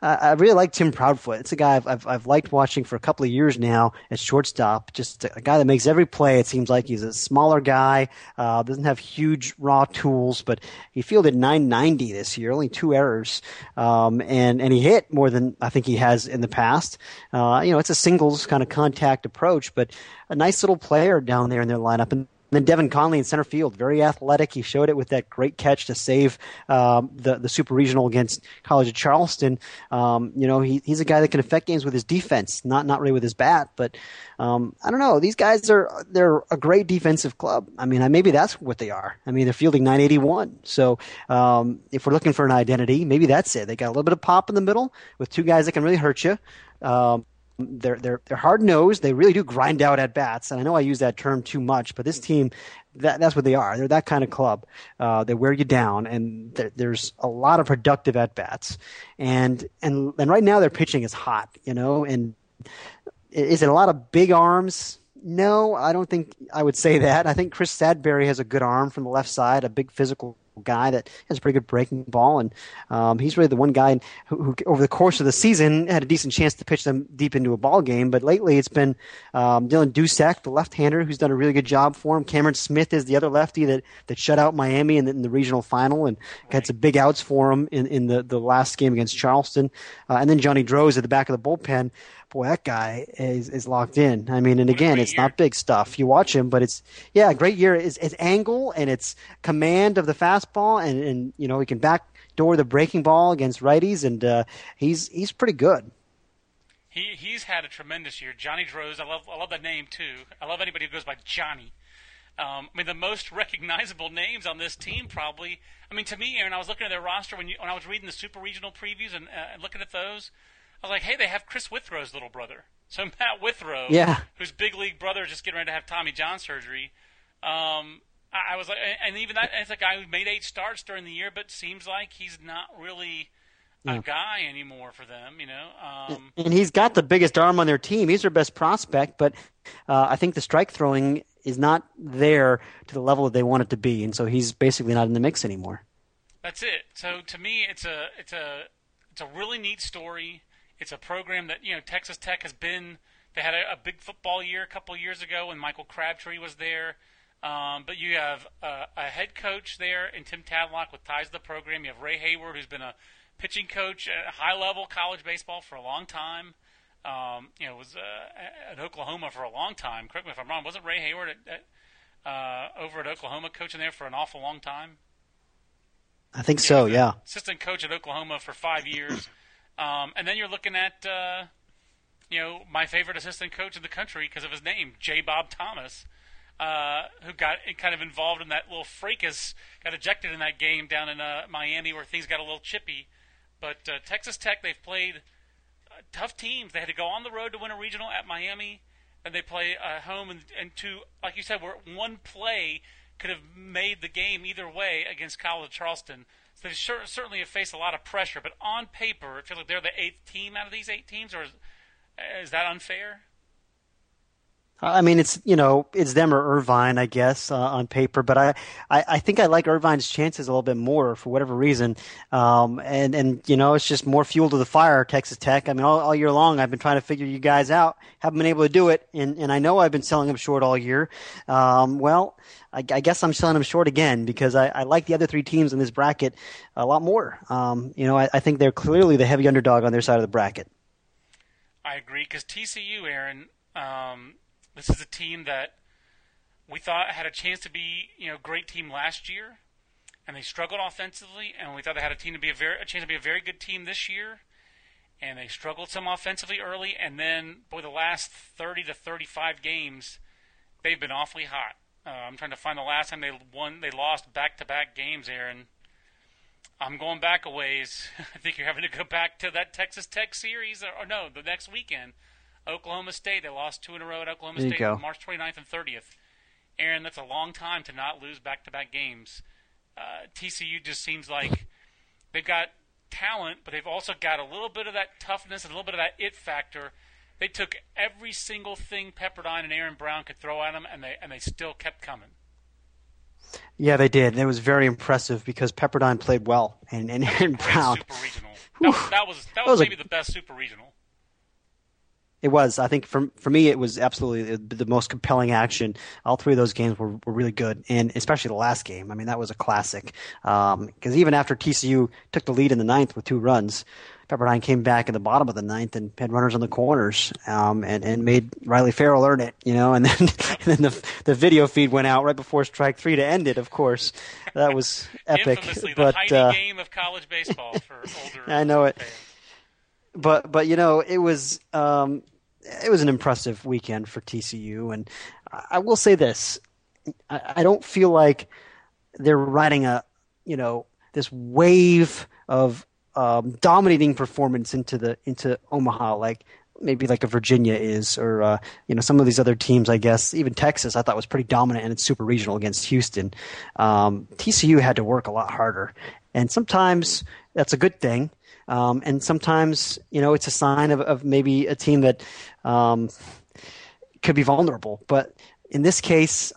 uh, I really like Tim Proudfoot. It's a guy I've, I've I've liked watching for a couple of years now at shortstop. Just a guy that makes every play. It seems like he's a smaller guy, uh, doesn't have huge raw tools, but he fielded nine ninety this year, only two errors, um, and and he hit more than I think he has in the past. Uh, you know, it's a singles kind of contact approach, but a nice little player down there in their lineup. And And then Devin Conley in center field, very athletic. He showed it with that great catch to save um, the, the Super Regional against College of Charleston. Um, you know, he, he's a guy that can affect games with his defense, not not really with his bat. But um, I don't know. These guys are they're a great defensive club. I mean, maybe that's what they are. I mean, they're fielding nine eighty-one. So um, if we're looking for an identity, maybe that's it. They got a little bit of pop in the middle with two guys that can really hurt you. Um, They're they're they're hard nosed. They really do grind out at bats, and I know I use that term too much, but this team, that, that's what they are. They're that kind of club. Uh, they wear you down, and there, there's a lot of productive at bats, and and and right now their pitching is hot, you know. And is it a lot of big arms? No, I don't think I would say that. I think Chris Sadbury has a good arm from the left side, a big physical guy that has a pretty good breaking ball, and um, he's really the one guy who, who over the course of the season had a decent chance to pitch them deep into a ball game. But lately it's been um, Dylan Dusak, the left-hander, who's done a really good job for him. Cameron Smith is the other lefty that, that shut out Miami in the, in the regional final and got some big outs for him in, in the, the last game against Charleston. Uh, and then Johnny Droz at the back of the bullpen. Boy, that guy is, is locked in. I mean, and again, it's not big stuff. You watch him, but it's, yeah, great year. It's, it's angle and it's command of the fastball, and, and you know, he can backdoor the breaking ball against righties, and uh, he's he's pretty good. He He's had a tremendous year. Johnny Droz, I love I love that name, too. I love anybody who goes by Johnny. Um, I mean, the most recognizable names on this team probably. I mean, to me, Aaron, I was looking at their roster when, you, when I was reading the Super Regional previews and, uh, and looking at those. I was like, hey, they have Chris Withrow's little brother. So Matt Withrow, yeah. whose big league brother is just getting ready to have Tommy John surgery. Um, I, I was like, and even that, it's a guy who made eight starts during the year, but seems like he's not really a yeah. guy anymore for them, you know. Um, and he's got the biggest arm on their team. He's their best prospect, but uh, I think the strike throwing is not there to the level that they want it to be, and so he's basically not in the mix anymore. That's it. So to me, it's a it's a it's a really neat story. It's a program that, you know, Texas Tech has been They had a, a big football year a couple of years ago when Michael Crabtree was there. Um, but you have uh, a head coach there in Tim Tadlock with ties to the program. You have Ray Hayward, who's been a pitching coach at high-level college baseball for a long time. Um, you know, was uh, at Oklahoma for a long time. Correct me if I'm wrong. Wasn't Ray Hayward at, at, uh, over at Oklahoma coaching there for an awful long time? I think yeah, so, yeah. Assistant coach at Oklahoma for five years. Um, and then you're looking at, uh, you know, my favorite assistant coach in the country because of his name, J. Bob Thomas, uh, who got kind of involved in that little fracas, got ejected in that game down in uh, Miami where things got a little chippy. But uh, Texas Tech, they've played uh, tough teams. They had to go on the road to win a regional at Miami, and they play uh, home and, and two, like you said, where one play could have made the game either way against College Charleston. So they sure, certainly have faced a lot of pressure. But on paper, it feels like they're the eighth team out of these eight teams, or is, is that unfair? I mean, it's you know, it's them or Irvine, I guess, uh, on paper. But I, I, I think I like Irvine's chances a little bit more for whatever reason. Um, and, and, you know, it's just more fuel to the fire, Texas Tech. I mean, all, all year long I've been trying to figure you guys out. Haven't been able to do it. And, and I know I've been selling them short all year. Um, well, I, I guess I'm selling them short again because I, I like the other three teams in this bracket a lot more. Um, you know, I, I think they're clearly the heavy underdog on their side of the bracket. I agree because T C U, Aaron um, – this is a team that we thought had a chance to be, you know, a great team last year, and they struggled offensively. And we thought they had a team to be a, very, a chance to be a very good team this year, and they struggled some offensively early. And then, boy, the last thirty to thirty-five games, they've been awfully hot. Uh, I'm trying to find the last time they won, they lost back-to-back games, Aaron. I'm going back a ways. I think you're having to go back to that Texas Tech series, or, or no, the next weekend. Oklahoma State, they lost two in a row at Oklahoma State on March twenty-ninth and thirtieth. Aaron, that's a long time to not lose back-to-back games. Uh, T C U just seems like they've got talent, but they've also got a little bit of that toughness and a little bit of that it factor. They took every single thing Pepperdine and Aaron Brown could throw at them, and they, and they still kept coming. Yeah, they did. And it was very impressive because Pepperdine played well, and, and Aaron Brown. Super regional. That, that was, that was, that was maybe a... the best super regional. It was. I think for for me, it was absolutely the most compelling action. All three of those games were, were really good, and especially the last game. I mean, that was a classic. Because um, even after T C U took the lead in the ninth with two runs, Pepperdine came back in the bottom of the ninth and had runners on the corners, um, and and made Riley Farrell earn it, you know. And then and then the the video feed went out right before strike three to end it. Of course, that was epic. Infamously, the but, Heidi uh, game of college baseball for older. I know it. Fans. But but you know it was um, it was an impressive weekend for T C U, and I will say this: I, I don't feel like they're riding a you know this wave of um, dominating performance into the into Omaha like maybe like a Virginia is, or uh, you know some of these other teams. I guess even Texas I thought was pretty dominant in its super regional against Houston. Um, T C U had to work a lot harder, and sometimes that's a good thing. Um, and sometimes, you know, it's a sign of, of maybe a team that um, could be vulnerable. But in this case,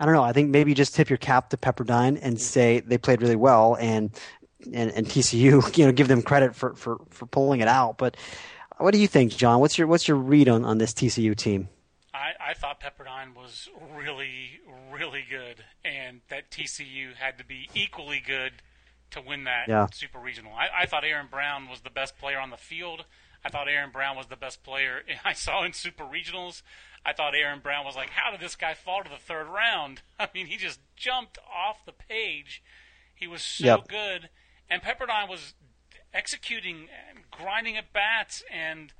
I don't know. I think maybe just tip your cap to Pepperdine and say they played really well, and and, and T C U, you know, give them credit for, for, for pulling it out. But what do you think, John? What's your what's your read on, on this T C U team? I, I thought Pepperdine was really, really good, and that T C U had to be equally good to win that yeah. super regional. I, I thought Aaron Brown was the best player on the field. I thought Aaron Brown was the best player I saw in super regionals. I thought Aaron Brown was like, how did this guy fall to the third round? I mean, he just jumped off the page. He was so yep. good. And Pepperdine was executing and grinding at bats and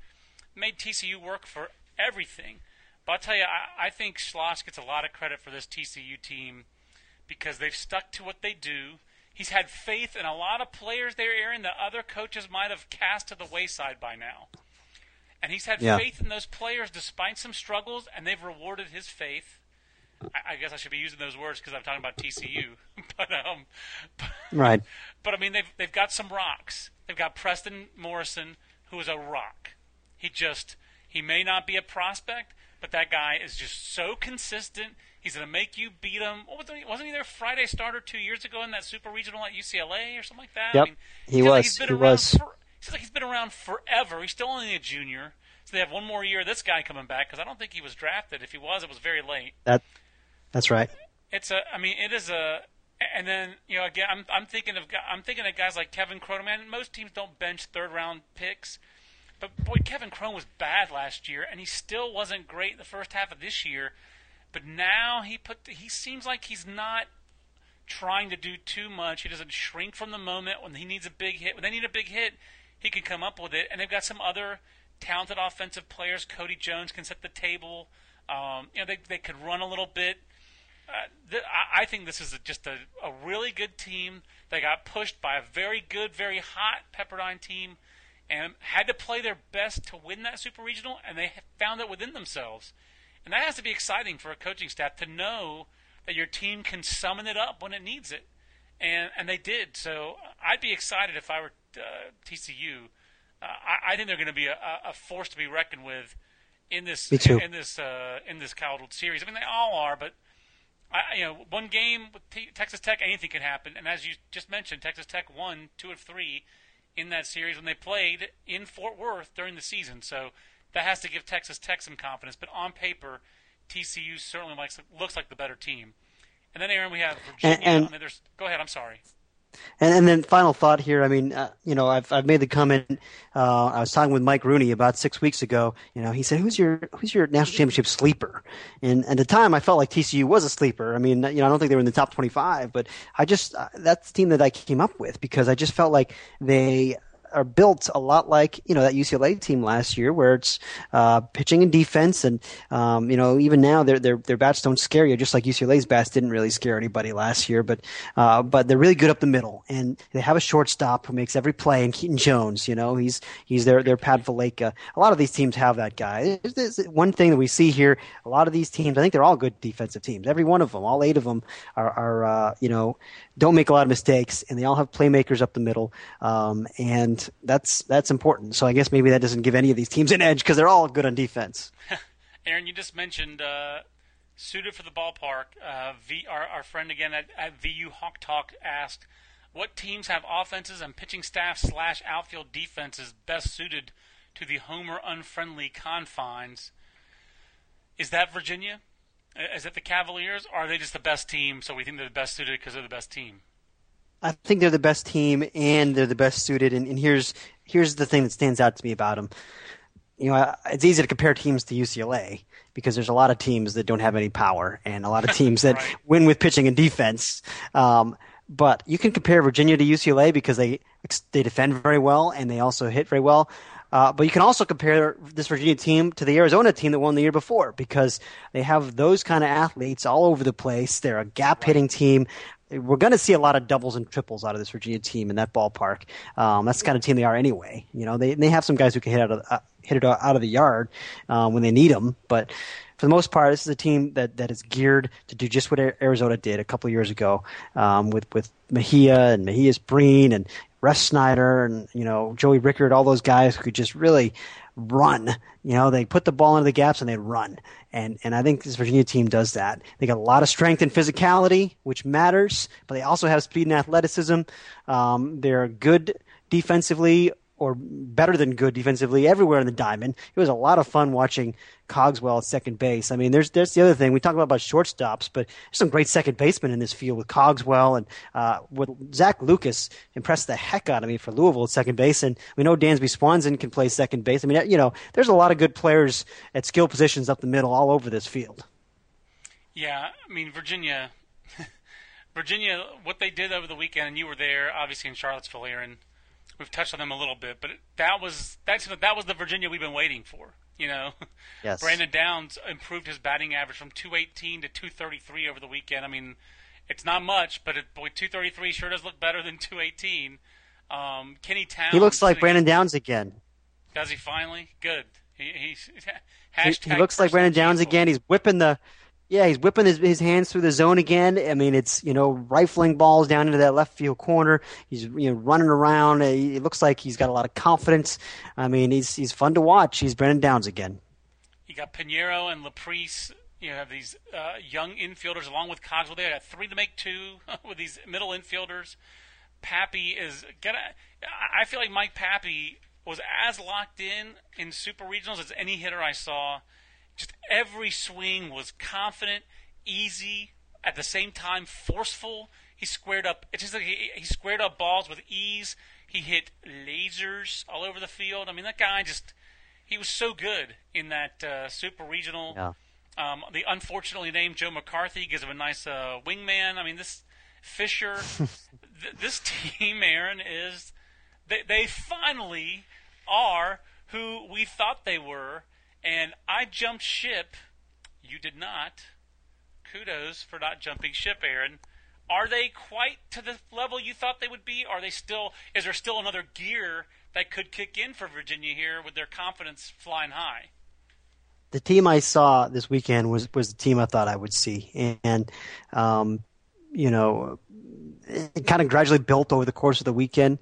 made T C U work for everything. But I'll tell you, I, I think Schloss gets a lot of credit for this T C U team because they've stuck to what they do. He's had faith in a lot of players there, Aaron, that other coaches might have cast to the wayside by now. And he's had yeah. faith in those players despite some struggles, and they've rewarded his faith. I, I guess I should be using those words because I'm talking about T C U. but, um, but, right. But, I mean, they've, they've got some rocks. They've got Preston Morrison, who is a rock. He just – he may not be a prospect, but that guy is just so consistent. He's going to make you beat him. What was he, wasn't he their Friday starter two years ago in that super regional at U C L A or something like that? Yep, I mean, he was. Like he's been he around was. For, Seems like he's been around forever. He's still only a junior. So they have one more year of this guy coming back, because I don't think he was drafted. If he was, it was very late. That, that's right. It's a. I mean, it is a. And then, you know, again, I'm I'm thinking of I'm thinking of guys like Kevin Crone. Man, most teams don't bench third round picks, but boy, Kevin Crone was bad last year, and he still wasn't great the first half of this year. But now he put the, he seems like he's not trying to do too much. He doesn't shrink from the moment when he needs a big hit. When they need a big hit, he can come up with it. And they've got some other talented offensive players. Cody Jones can set the table. Um, you know, they they could run a little bit. Uh, th- I think this is a, just a, a really good team that got pushed by a very good, very hot Pepperdine team and had to play their best to win that Super Regional, and they found it within themselves. And that has to be exciting for a coaching staff to know that your team can summon it up when it needs it, and and they did. So I'd be excited if I were uh, T C U. Uh, I, I think they're going to be a, a force to be reckoned with in this in this uh, in this Caldwell series. I mean, they all are, but. I, you know, one game with T- Texas Tech, anything can happen. And as you just mentioned, Texas Tech won two of three in that series when they played in Fort Worth during the season. So that has to give Texas Tech some confidence. But on paper, T C U certainly likes, looks like the better team. And then, Aaron, we have Virginia. And, and, I mean, go ahead. I'm sorry. And, and then final thought here. I mean, uh, you know, I've I've made the comment. Uh, I was talking with Mike Rooney about six weeks ago. You know, he said, "Who's your who's your national championship sleeper?" And at the time, I felt like T C U was a sleeper. I mean, you know, I don't think they were in the top twenty-five, but I just uh, that's the team that I came up with because I just felt like they are built a lot like, you know, that U C L A team last year where it's uh, pitching and defense and, um, you know, even now their, their, their bats don't scare you, just like U C L A's bats didn't really scare anybody last year, but uh, but they're really good up the middle, and they have a shortstop who makes every play in Keaton Jones, you know, he's he's their, their Pat Valleca. A lot of these teams have that guy. There's, there's one thing that we see here, a lot of these teams, I think they're all good defensive teams. Every one of them, all eight of them are, are uh, you know, don't make a lot of mistakes, and they all have playmakers up the middle, um, and that's that's important. So I guess maybe that doesn't give any of these teams an edge because they're all good on defense. Aaron, you just mentioned uh, suited for the ballpark. Uh, v, our, our friend again at, at V U Hawk Talk asked, what teams have offenses and pitching staff slash outfield defenses best suited to the homer unfriendly confines? Is that Virginia? Is it the Cavaliers? Or are they just the best team, so we think they're the best suited because they're the best team? I think they're the best team, and they're the best suited. And, and here's here's the thing that stands out to me about them. You know, it's easy to compare teams to U C L A because there's a lot of teams that don't have any power, and a lot of teams that right. win with pitching and defense. Um, but you can compare Virginia to U C L A because they they defend very well and they also hit very well. Uh, but you can also compare this Virginia team to the Arizona team that won the year before because they have those kind of athletes all over the place. They're a gap hitting team. We're going to see a lot of doubles and triples out of this Virginia team in that ballpark. Um, that's the kind of team they are anyway. You know, they they have some guys who can hit out of uh, hit it out of the yard uh, when they need them. But for the most part, this is a team that, that is geared to do just what Arizona did a couple of years ago um, with with Mejia and Mejia's Breen and Russ Snyder and, you know, Joey Rickard, all those guys who could just really run. You know, they put the ball into the gaps and they run. And and I think this Virginia team does that. They got a lot of strength and physicality, which matters, but they also have speed and athleticism. Um, they're good defensively, or better than good defensively, everywhere in the diamond. It was a lot of fun watching Cogswell at second base. I mean, there's there's the other thing. We talk about, about shortstops, but there's some great second basemen in this field with Cogswell. And uh, with Zach Lucas impressed the heck out of me for Louisville at second base. And we know Dansby Swanson can play second base. I mean, you know, there's a lot of good players at skill positions up the middle all over this field. Yeah, I mean, Virginia, Virginia, what they did over the weekend, and you were there, obviously, in Charlottesville, Aaron. We've touched on them a little bit, but that was that's that was the Virginia we've been waiting for. You know, yes. Brandon Downs improved his batting average from two eighteen to two thirty-three over the weekend. I mean, it's not much, but it, boy, two thirty-three sure does look better than two eighteen. Um, Kenny Towns. He looks like Brandon Downs again. Does he finally? Good. He he's, hashtag he, he looks like Brandon Downs people. again. He's whipping the. Yeah, he's whipping his his hands through the zone again. I mean, it's, you know, rifling balls down into that left field corner. He's, you know, running around. It looks like he's got a lot of confidence. I mean, he's he's fun to watch. He's Brandon Downs again. You got Pinheiro and Laprise. You have these uh, young infielders along with Cogswell. They got three to make two with these middle infielders. Pappy is gonna. I feel like Mike Pappy was as locked in in Super Regionals as any hitter I saw. Just every swing was confident, easy, at the same time forceful. He squared up. It's just like he, he squared up balls with ease. He hit lasers all over the field. I mean, that guy just. He was so good in that uh, Super Regional. Yeah. Um, the unfortunately named Joe McCarthy gives him a nice uh, wingman. I mean, this Fisher, th- this team, Aaron, is they, – they finally are who we thought they were. And I jumped ship. You did not. Kudos for not jumping ship, Aaron. Are they quite to the level you thought they would be? Are they still – is there still another gear – that could kick in for Virginia here with their confidence flying high? The team I saw this weekend was, was the team I thought I would see. And, um, you know, it kind of gradually built over the course of the weekend.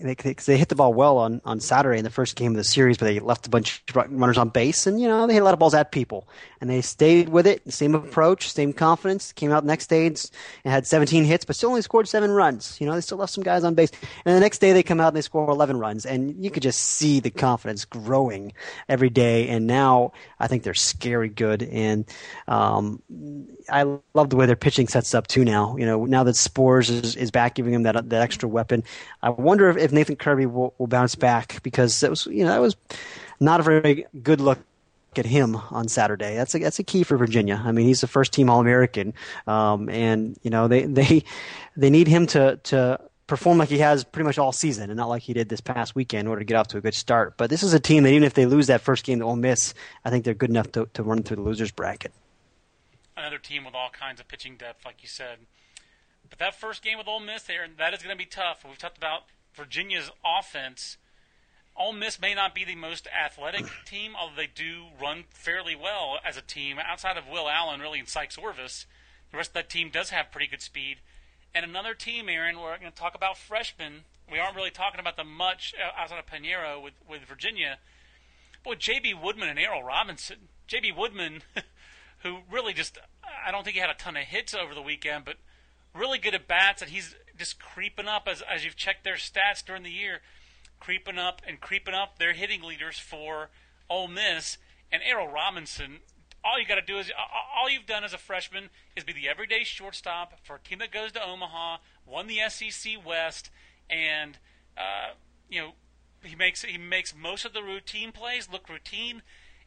They, they, they hit the ball well on, on Saturday in the first game of the series, but they left a bunch of runners on base. And, you know, they hit a lot of balls at people. And they stayed with it, same approach, same confidence. Came out the next day and had seventeen hits, but still only scored seven runs. You know, they still left some guys on base. And the next day they come out and they score eleven runs. And you could just see the confidence growing every day. And now I think they're scary good. And um, I love the way their pitching sets up, too, now. You know, now that Spores is, is back, giving them that, that extra weapon. I wonder if If Nathan Kirby will, will bounce back, because that was, you know, that was not a very good look at him on Saturday. That's a that's a key for Virginia. I mean, he's the first team All American, um, and you know they they they need him to to perform like he has pretty much all season, and not like he did this past weekend, in order to get off to a good start. But this is a team that even if they lose that first game to Ole Miss, I think they're good enough to to run through the losers bracket. Another team with all kinds of pitching depth, like you said. But that first game with Ole Miss, there, that is going to be tough. We've talked about Virginia's offense. Ole Miss may not be the most athletic team, although they do run fairly well as a team. Outside of Will Allen, really, and Sykes Orvis, the rest of that team does have pretty good speed. And another team, Aaron, we're going to talk about freshmen. We aren't really talking about them much outside of Pinheiro with, with Virginia. But with J B. Woodman and Errol Robinson, J B. Woodman, who really just, I don't think he had a ton of hits over the weekend, but really good at bats, and he's just creeping up as as you've checked their stats during the year, creeping up and creeping up. They're hitting leaders for Ole Miss and Errol Robinson. All you got to do is all you've done as a freshman is be the everyday shortstop for a team that goes to Omaha, won the S E C West, and uh, you know he makes he makes most of the routine plays look routine,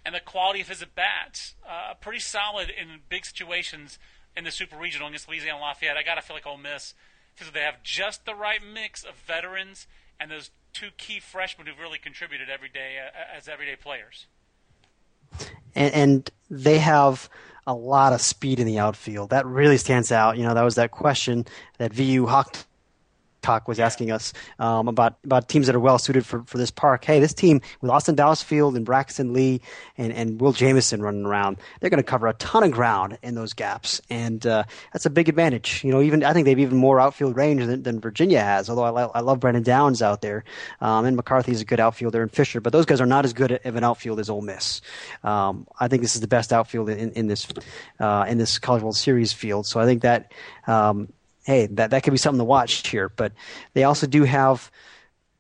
and the quality of his at bats uh, pretty solid in big situations in the Super Regional against Louisiana Lafayette. I gotta feel like Ole Miss, because they have just the right mix of veterans and those two key freshmen who've really contributed every day uh, as everyday players. And, and they have a lot of speed in the outfield. That really stands out. You know, that was that question that V U Hawk Talk was asking us um, about, about teams that are well suited for, for this park. Hey, this team with Austin Dallasfield and Braxton Lee and, and Will Jamison running around, they're going to cover a ton of ground in those gaps, and uh, that's a big advantage. You know, even I think they've even more outfield range than, than Virginia has. Although I, I love Brandon Downs out there, um, and McCarthy's a good outfielder and Fisher, but those guys are not as good of an outfield as Ole Miss. Um, I think this is the best outfield in, in this uh, in this College World Series field. So I think that. Um, Hey, that, that could be something to watch here. But they also do have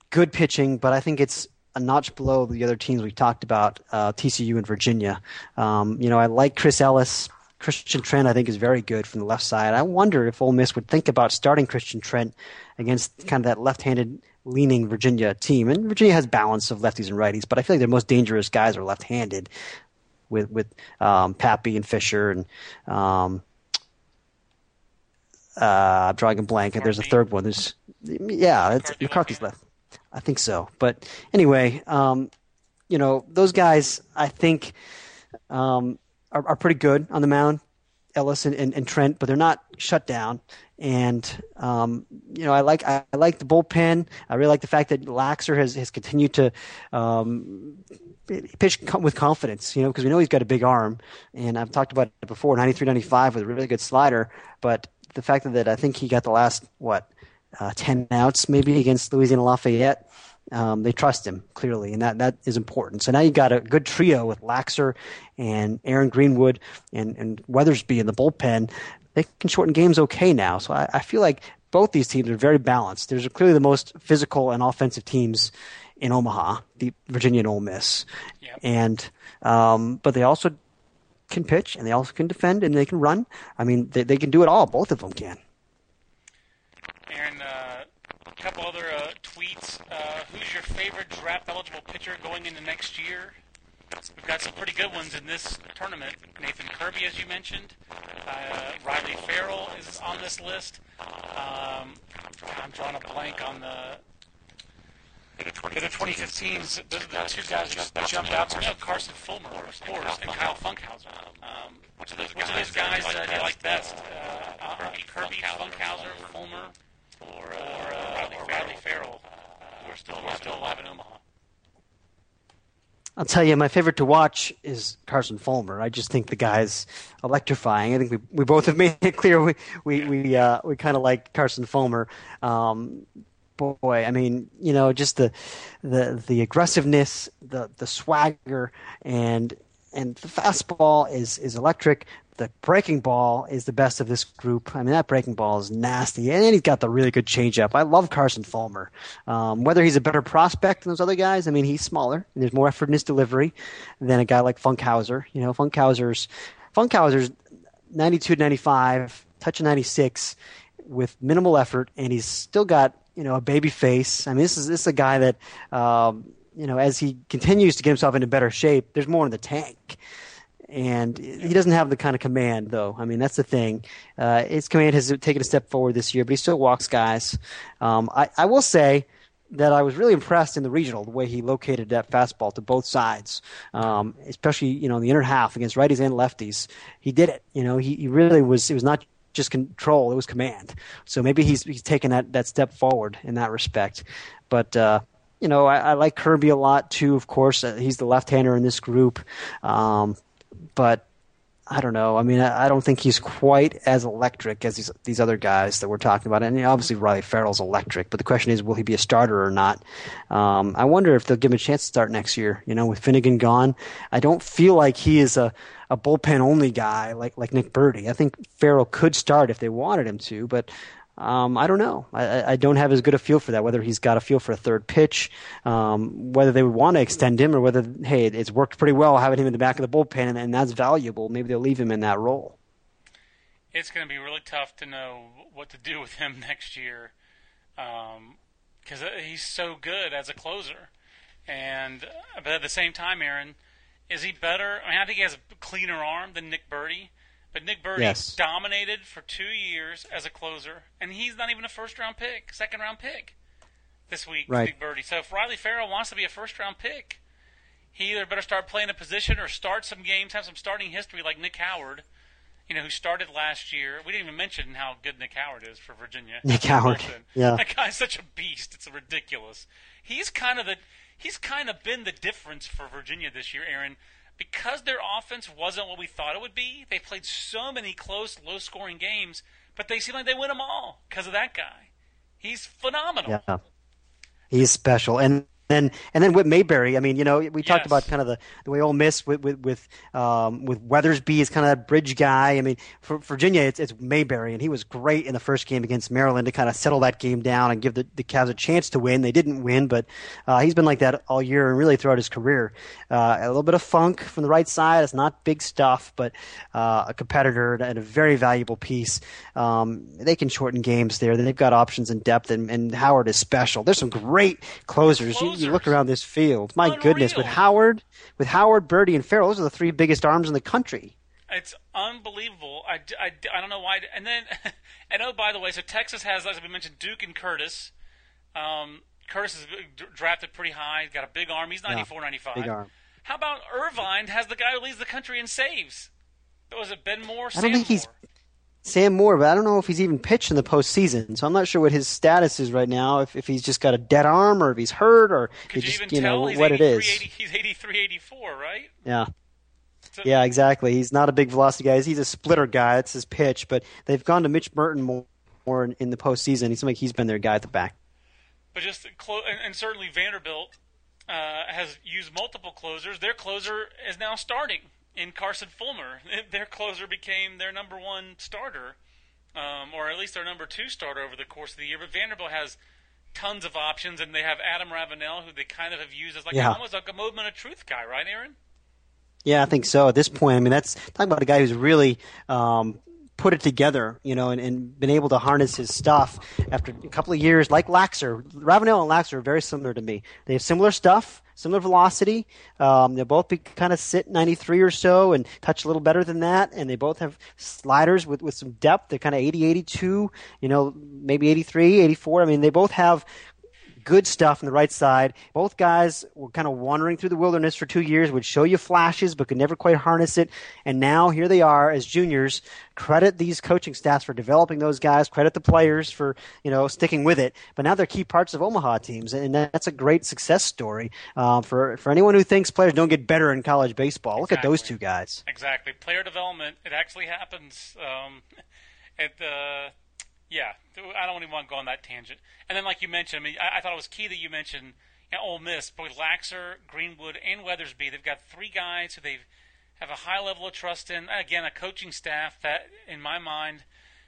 good pitching, but I think it's a notch below the other teams we talked about, uh, T C U and Virginia. Um, you know, I like Chris Ellis. Christian Trent, I think, is very good from the left side. I wonder if Ole Miss would think about starting Christian Trent against kind of that left-handed leaning Virginia team. And Virginia has balance of lefties and righties, but I feel like their most dangerous guys are left-handed with, with um, Pappy and Fisher and um, – Uh, I'm drawing a blank. There's a third one. There's, yeah, it's, McCarthy's left. I think so. But anyway, um, you know, those guys, I think, um, are, are pretty good on the mound, Ellis and, and, and Trent, but they're not shut down. And um, you know, I like I, I like the bullpen. I really like the fact that Laxer has, has continued to um, pitch com- with confidence. You know, because we know he's got a big arm, and I've talked about it before, ninety-three ninety-five with a really good slider, but the fact that I think he got the last, what, uh, ten outs maybe against Louisiana Lafayette, um, they trust him clearly, and that, that is important. So now you've got a good trio with Laxer and Aaron Greenwood and, and Weathersby in the bullpen. They can shorten games okay now. So I, I feel like both these teams are very balanced. There's clearly the most physical and offensive teams in Omaha, the Virginia and Ole Miss. Yep. And um, but they also can pitch, and they also can defend, and they can run. I mean, they, they can do it all. Both of them can. Aaron, uh, a couple other uh, tweets. Uh, who's your favorite draft-eligible pitcher going into next year? We've got some pretty good ones in this tournament. Nathan Kirby, as you mentioned. Uh, Riley Farrell is on this list. Um, I'm drawing a blank on the the twenty fifteens. Those are the two guys that jumped out. No, Carson Fulmer, of course, and Kyle Funkhauser. Um, which of those guys that I like best? Uh, uh, Kirby, Funkhauser, Fulmer, or, uh, or Riley Farrell, who are still alive in Omaha. I'll tell you, my favorite to watch is Carson Fulmer. I just think the guy's electrifying. I think we we both have made it clear we we we, uh, we kind of like Carson Fulmer. Um, boy, I mean, you know, just the the the aggressiveness, the the swagger, and and the fastball is is electric. The breaking ball is the best of this group. I mean, that breaking ball is nasty, and he's got the really good changeup. I love Carson Fulmer. Um, whether he's a better prospect than those other guys, I mean, he's smaller, and there's more effort in his delivery than a guy like Funkhauser. You know, Funkhauser's Funkhauser's ninety-two to ninety-five, touch of ninety-six, with minimal effort, and he's still got, you know, a baby face. I mean, this is this is a guy that, um, you know, as he continues to get himself into better shape, there's more in the tank. And he doesn't have the kind of command, though. I mean, that's the thing. Uh, his command has taken a step forward this year, but he still walks guys. Um, I, I will say that I was really impressed in the regional, the way he located that fastball to both sides, um, especially, you know, in the inner half against righties and lefties. He did it. You know, he, he really was – it was not just control. It was command. So maybe he's he's taken that, that step forward in that respect. But uh, – you know, I, I like Kirby a lot, too, of course. He's the left-hander in this group. Um, but I don't know. I mean, I, I don't think he's quite as electric as these, these other guys that we're talking about. And you know, obviously, Riley Farrell's electric. But the question is, will he be a starter or not? Um, I wonder if they'll give him a chance to start next year. You know, with Finnegan gone, I don't feel like he is a, a bullpen-only guy like, like Nick Birdie. I think Farrell could start if they wanted him to, but Um, I don't know. I, I don't have as good a feel for that, whether he's got a feel for a third pitch, um, whether they would want to extend him, or whether, hey, it, it's worked pretty well having him in the back of the bullpen, and, and that's valuable. Maybe they'll leave him in that role. It's going to be really tough to know what to do with him next year, um, because he's so good as a closer. And but at the same time, Aaron, is he better? I mean, I think he has a cleaner arm than Nick Birdie. But Nick Birdie yes. dominated for two years as a closer, and he's not even a first-round pick, second-round pick this week, right. Nick Birdie. So if Riley Farrell wants to be a first-round pick, he either better start playing a position or start some games, have some starting history like Nick Howard, you know, who started last year. We didn't even mention how good Nick Howard is for Virginia. Nick Howard, yeah. That guy's such a beast. It's ridiculous. He's kind of the he's kind of been the difference for Virginia this year, Aaron. Because their offense wasn't what we thought it would be, they played so many close, low-scoring games, but they seem like they win them all because of that guy. He's phenomenal. Yeah, he's special. And then, and then Whit Mayberry. I mean, you know, we yes. talked about kind of the, the way Ole Miss with with with, um, with Weathersby is kind of that bridge guy. I mean, for Virginia, it's, it's Mayberry, and he was great in the first game against Maryland to kind of settle that game down and give the, the Cavs a chance to win. They didn't win, but uh, he's been like that all year and really throughout his career. Uh, a little bit of funk from the right side. It's not big stuff, but uh, a competitor and a very valuable piece. Um, they can shorten games there. They've got options in depth, and, and Howard is special. There's some great closers. You, you look around this field. My unreal. Goodness, with Howard, with Howard, Birdie, and Farrell, those are the three biggest arms in the country. It's unbelievable. I, I, I don't know why. And then, and oh, by the way, so Texas has, as we mentioned, Duke and Curtis. Um, Curtis is drafted pretty high. He's got a big arm. He's ninety-four, yeah, ninety-five. Big arm. How about Irvine has the guy who leads the country in saves? Was it Ben Moore? I Sam don't think Moore? He's Sam Moore, but I don't know if he's even pitched in the postseason, so I'm not sure what his status is right now. If if he's just got a dead arm, or if he's hurt, or you just, even you know, tell what it is. He's eighty-three, eighty-four, right? Yeah, so, yeah, exactly. He's not a big velocity guy. He's a splitter guy. That's his pitch. But they've gone to Mitch Merton more, more in, in the postseason. He's like he's been their guy at the back. But just clo- and, and certainly Vanderbilt uh, has used multiple closers. Their closer is now starting. In Carson Fulmer, their closer became their number one starter. um, or at least their number two starter over the course of the year. But Vanderbilt has tons of options, and they have Adam Ravenel, who they kind of have used as like yeah. almost like a moment of truth guy, right, Aaron? Yeah, I think so. At this point, I mean, that's talking about a guy who's really um, put it together, you know, and, and been able to harness his stuff after a couple of years. Like Laxer, Ravenel and Laxer are very similar to me. They have similar stuff, similar velocity. Um, they both be kind of sit ninety-three or so and touch a little better than that. And they both have sliders with, with some depth. They're kind of eighty, eighty-two, you know, maybe eighty-three, eighty-four. I mean, they both have good stuff on the right side. Both guys were kind of wandering through the wilderness for two years, would show you flashes but could never quite harness it. And now here they are as juniors. Credit these coaching staffs for developing those guys. Credit the players for, you know, sticking with it. But now they're key parts of Omaha teams, and that's a great success story uh, for, for anyone who thinks players don't get better in college baseball. Exactly. Look at those two guys. Exactly. Player development, it actually happens um, at the – Yeah, I don't even want to go on that tangent. And then, like you mentioned, I mean, I, I thought it was key that you mentioned you know, Ole Miss, boy, Laxer, Greenwood, and Weathersby. They've got three guys who they have a high level of trust in. Again, a coaching staff that, in my mind,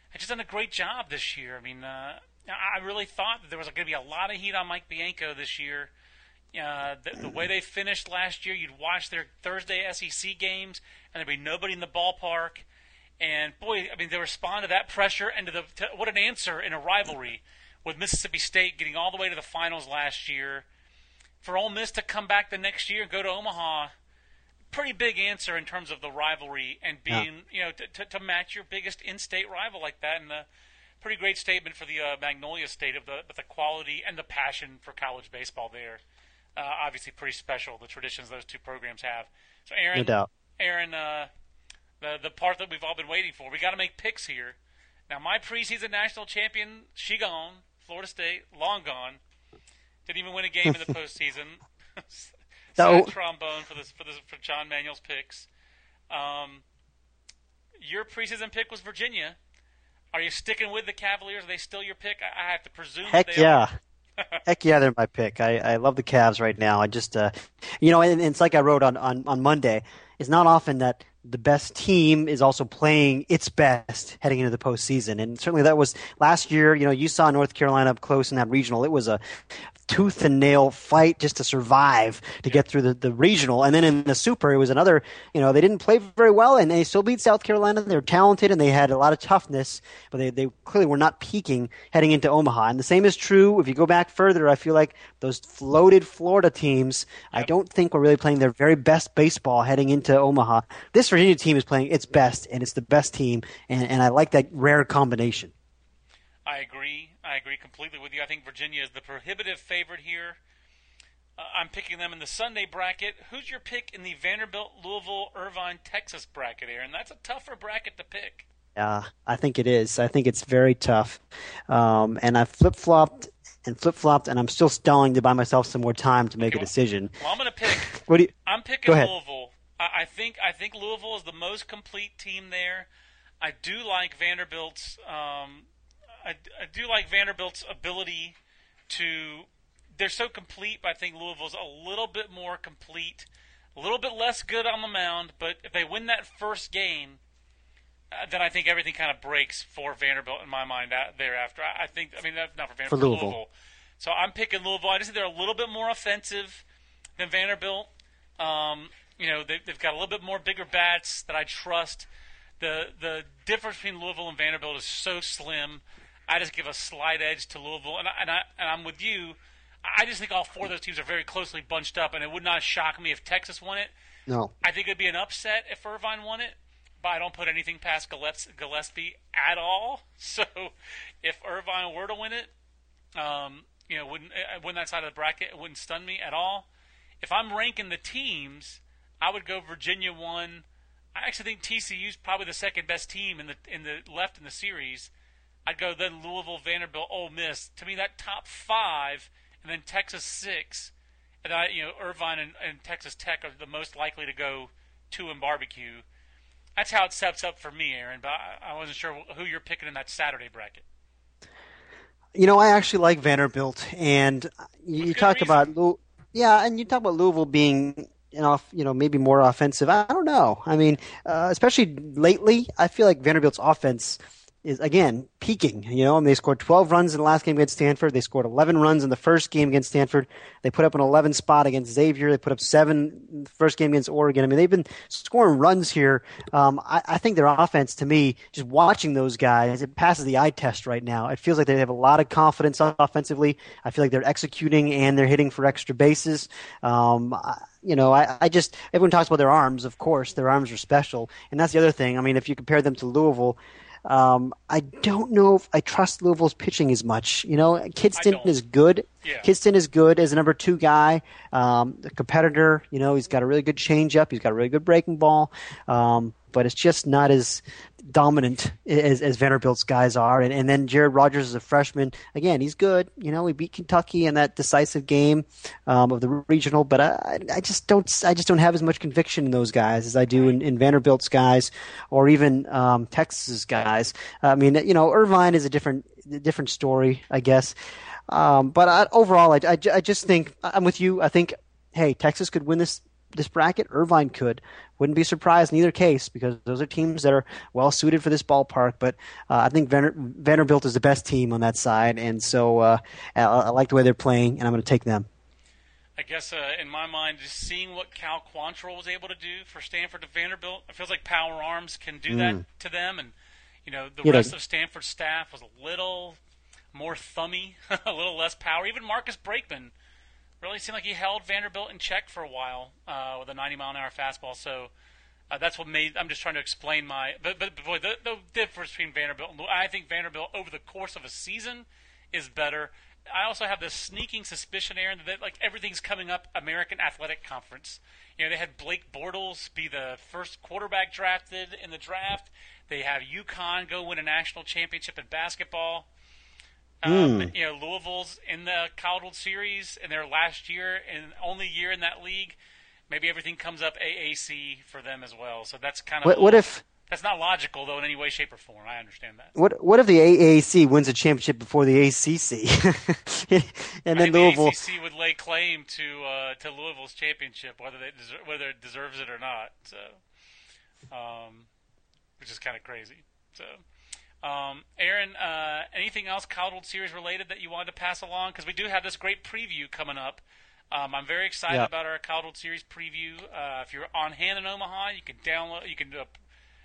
has just done a great job this year. I mean, uh, I really thought that there was going to be a lot of heat on Mike Bianco this year. Uh, the, the way they finished last year, you'd watch their Thursday S E C games, and there'd be nobody in the ballpark. And, boy, I mean, they respond to that pressure and to the to, what an answer in a rivalry with Mississippi State getting all the way to the finals last year. For Ole Miss to come back the next year and go to Omaha, pretty big answer in terms of the rivalry and being, yeah. you know, to, to, to match your biggest in-state rival like that. And a pretty great statement for the uh, Magnolia State of the, of the quality and the passion for college baseball there. Uh, obviously pretty special, the traditions those two programs have. So, Aaron, no doubt. Aaron uh, – The, the part that we've all been waiting for. We got to make picks here. Now, my preseason national champion, she gone, Florida State, long gone. Didn't even win a game in the postseason. Sad trombone for this for this for John Manuel's picks. Um, your preseason pick was Virginia. Are you sticking with the Cavaliers? Are they still your pick? I, I have to presume. Heck that they yeah. Are. Heck yeah, they're my pick. I, I love the Cavs right now. I just, uh, you know, and, and it's like I wrote on, on, on Monday. It's not often that the best team is also playing its best heading into the postseason. And certainly that was last year. You know, you saw North Carolina up close in that regional. It was a tooth and nail fight just to survive to get through the, the regional. And then in the Super, it was another, you know, they didn't play very well and they still beat South Carolina. They were talented and they had a lot of toughness, but they, they clearly were not peaking heading into Omaha. And the same is true if you go back further. I feel like those floated Florida teams, yep. I don't think were really playing their very best baseball heading into Omaha. This Virginia team is playing its best and it's the best team. And, and I like that rare combination. I agree. I agree completely with you. I think Virginia is the prohibitive favorite here. Uh, I'm picking them in the Sunday bracket. Who's your pick in the Vanderbilt, Louisville, Irvine, Texas bracket, Aaron? That's a tougher bracket to pick. Yeah, I think it is. I think it's very tough. Um, and I flip-flopped and flip-flopped, and I'm still stalling to buy myself some more time to make okay, a well, decision. Well, I'm going to pick. What do you, I'm picking Louisville. I, I think I think Louisville is the most complete team there. I do like Vanderbilt's um, – I, I do like Vanderbilt's ability to – they're so complete, but I think Louisville's a little bit more complete, a little bit less good on the mound. But if they win that first game, uh, then I think everything kind of breaks for Vanderbilt in my mind uh, thereafter. I, I think – I mean, that's not for Vanderbilt, for Louisville. Louisville. So I'm picking Louisville. I just think they're a little bit more offensive than Vanderbilt. Um, you know, they, they've got a little bit more bigger bats that I trust. The, the difference between Louisville and Vanderbilt is so slim. I just give a slight edge to Louisville, and, I, and, I, and I'm with you. I just think all four of those teams are very closely bunched up, and it would not shock me if Texas won it. No. I think it would be an upset if Irvine won it, but I don't put anything past Gillespie at all. So if Irvine were to win it, um, you know, wouldn't win that side of the bracket, it wouldn't stun me at all. If I'm ranking the teams, I would go Virginia one. I actually think T C U's probably the second best team in the in the left in the series. I'd go then Louisville, Vanderbilt, Ole Miss. To me, that top five, and then Texas six, and I, you know, Irvine and, and Texas Tech are the most likely to go two in barbecue. That's how it sets up for me, Aaron. But I, I wasn't sure who you're picking in that Saturday bracket. You know, I actually like Vanderbilt, and you talk reason. about yeah, and you talk about Louisville being. Off, you know, maybe more offensive. I don't know. I mean, uh, especially lately, I feel like Vanderbilt's offense is, again, peaking. You know, and they scored twelve runs in the last game against Stanford. They scored eleven runs in the first game against Stanford. They put up an eleven spot against Xavier. They put up seven in the first game against Oregon. I mean, they've been scoring runs here. Um, I, I think their offense, to me, just watching those guys, it passes the eye test right now. It feels like they have a lot of confidence offensively. I feel like they're executing and they're hitting for extra bases. Um, I, You know, I, I just – everyone talks about their arms, of course. Their arms are special. And that's the other thing. I mean, if you compare them to Louisville, um, I don't know if I trust Louisville's pitching as much. You know, Kidston is good. Yeah. Kidston is good as a number two guy, um, a competitor. You know, he's got a really good changeup. He's got a really good breaking ball. Um, but it's just not as dominant as, as Vanderbilt's guys are. And, and then Jared Rogers is a freshman. Again, he's good. You know, he beat Kentucky in that decisive game um, of the regional. But I, I just don't I just don't have as much conviction in those guys as I do in, in Vanderbilt's guys or even um, Texas's guys. I mean, you know, Irvine is a different different story, I guess. Um, but I, overall, I, I, I just think I'm with you. I think, hey, Texas could win this this bracket. Irvine could. Wouldn't be surprised in either case because those are teams that are well suited for this ballpark. But uh, I think Vander- Vanderbilt is the best team on that side, and so uh, I, I like the way they're playing, and I'm going to take them. I guess uh, in my mind, just seeing what Cal Quantrill was able to do for Stanford to Vanderbilt, it feels like Power Arms can do mm. that to them. And you know, the yeah, rest like- of Stanford's staff was a little more thummy, a little less power. Even Marcus Brakeman really seemed like he held Vanderbilt in check for a while uh, with a ninety-mile-an-hour fastball. So uh, that's what made – I'm just trying to explain my – but, but boy, the, the difference between Vanderbilt and – I think Vanderbilt over the course of a season is better. I also have this sneaking suspicion, Aaron, that like everything's coming up American Athletic Conference. You know, they had Blake Bortles be the first quarterback drafted in the draft. They have UConn go win a national championship in basketball. Um, mm. You know, Louisville's in the College Series in their last year and only year in that league. Maybe everything comes up A A C for them as well. So that's kind of what, what if that's not logical though in any way, shape, or form. I understand that. What What if the A A C wins a championship before the A C C, and then I think Louisville the A C C would lay claim to uh, to Louisville's championship, whether they deserve, whether it deserves it or not. So, um, which is kind of crazy. So. Um, Aaron, uh, anything else College Series related that you wanted to pass along? Because we do have this great preview coming up. Um, I'm very excited yeah. about our College Series preview. Uh, if you're on hand in Omaha, you can download, you can uh,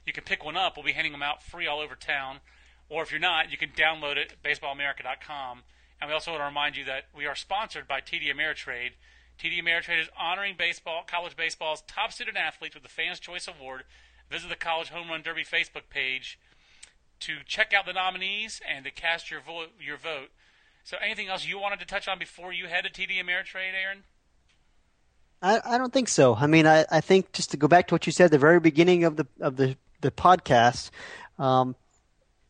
you can pick one up. We'll be handing them out free all over town. Or if you're not, you can download it at baseball america dot com. And we also want to remind you that we are sponsored by T D Ameritrade. T D Ameritrade is honoring baseball, college baseball's top student athletes with the Fans' Choice Award. Visit the College Home Run Derby Facebook page to check out the nominees and to cast your vote. Your vote. So anything else you wanted to touch on before you head to T D Ameritrade, Aaron? I, I don't think so. I mean, I, I think just to go back to what you said at the very beginning of the of the, the podcast, um,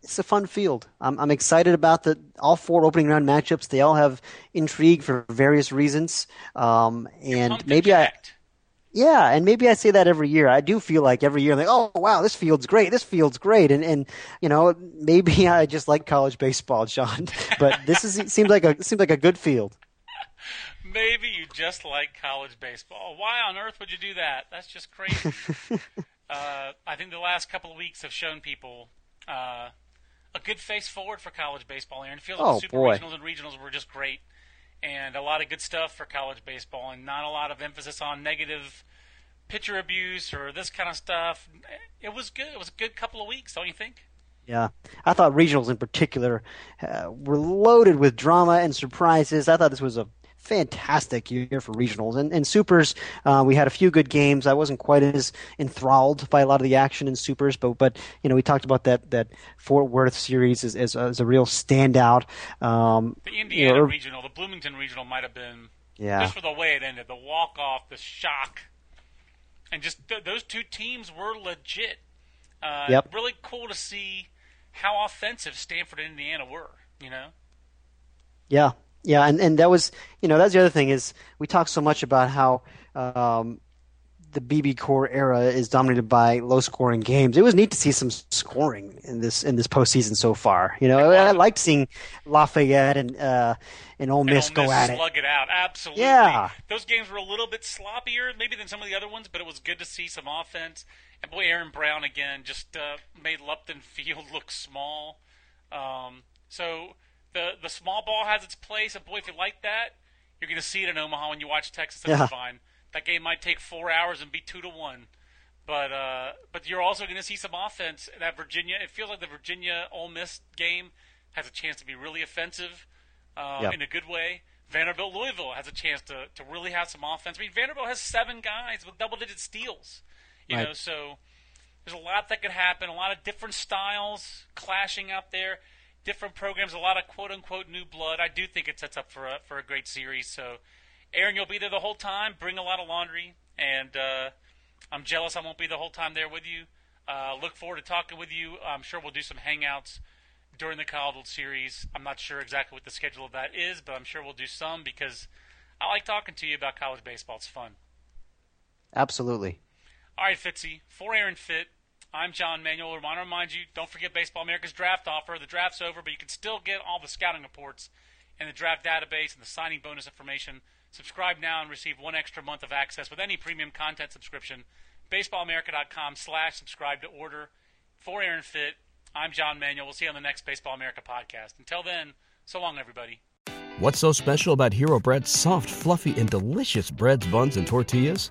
it's a fun field. I'm, I'm excited about the all four opening round matchups. They all have intrigue for various reasons. Um, and maybe I... Yeah, and maybe I say that every year. I do feel like every year, I'm like, oh, wow, this field's great. This field's great. And, and you know, maybe I just like college baseball, John. But this is it seems like a seems like a good field. Maybe you just like college baseball. Why on earth would you do that? That's just crazy. uh, I think the last couple of weeks have shown people uh, a good face forward for college baseball, Aaron. It feels like oh, super boy. regionals and regionals were just great. And a lot of good stuff for college baseball and not a lot of emphasis on negative pitcher abuse or this kind of stuff. It was good. It was a good couple of weeks, don't you think? Yeah. I thought regionals in particular uh, were loaded with drama and surprises. I thought this was a fantastic year for regionals. And, and supers, uh, we had a few good games. I wasn't quite as enthralled by a lot of the action in supers, but, but you know, we talked about that, that Fort Worth series as, as, as a real standout. Um, the Indiana you know, regional, the Bloomington regional might have been, yeah. just for the way it ended, the walk-off, the shock. And just th- those two teams were legit. Uh, yep. Really cool to see how offensive Stanford and Indiana were, you know? Yeah. Yeah, and, and that was, you know, that's the other thing is we talk so much about how um, the B B core era is dominated by low scoring games. It was neat to see some scoring in this in this postseason so far. You know, I, I liked seeing Lafayette and uh, and Ole Miss and Ole Miss go at slug it. it out. Absolutely, yeah. Those games were a little bit sloppier maybe than some of the other ones, but it was good to see some offense. And boy, Aaron Brown again just uh, made Lupton Field look small. Um, so the the small ball has its place, and boy, if you like that, you're going to see it in Omaha when you watch Texas and yeah. Devine. That game might take four hours and be two to one, but uh, but you're also going to see some offense. That Virginia, it feels like the Virginia Ole Miss game has a chance to be really offensive uh, yep. in a good way. Vanderbilt Louisville has a chance to, to really have some offense. I mean, Vanderbilt has seven guys with double digit steals, you right. know. So there's a lot that could happen. A lot of different styles clashing out there, different programs. A lot of quote unquote new blood. I do think it sets up for a, for a great series. So. Aaron, you'll be there the whole time. Bring a lot of laundry, and uh, I'm jealous I won't be the whole time there with you. Uh, look forward to talking with you. I'm sure we'll do some hangouts during the College World Series. I'm not sure exactly what the schedule of that is, but I'm sure we'll do some because I like talking to you about college baseball. It's fun. Absolutely. All right, Fitzy. For Aaron Fitt, I'm John Manuel. I want to remind you, don't forget Baseball America's draft offer. The draft's over, but you can still get all the scouting reports and the draft database and the signing bonus information. Subscribe now and receive one extra month of access with any premium content subscription. BaseballAmerica.com slash subscribe to order. For Aaron Fitt, I'm John Manuel. We'll see you on the next Baseball America podcast. Until then, so long, everybody. What's so special about Hero Bread's soft, fluffy, and delicious breads, buns, and tortillas?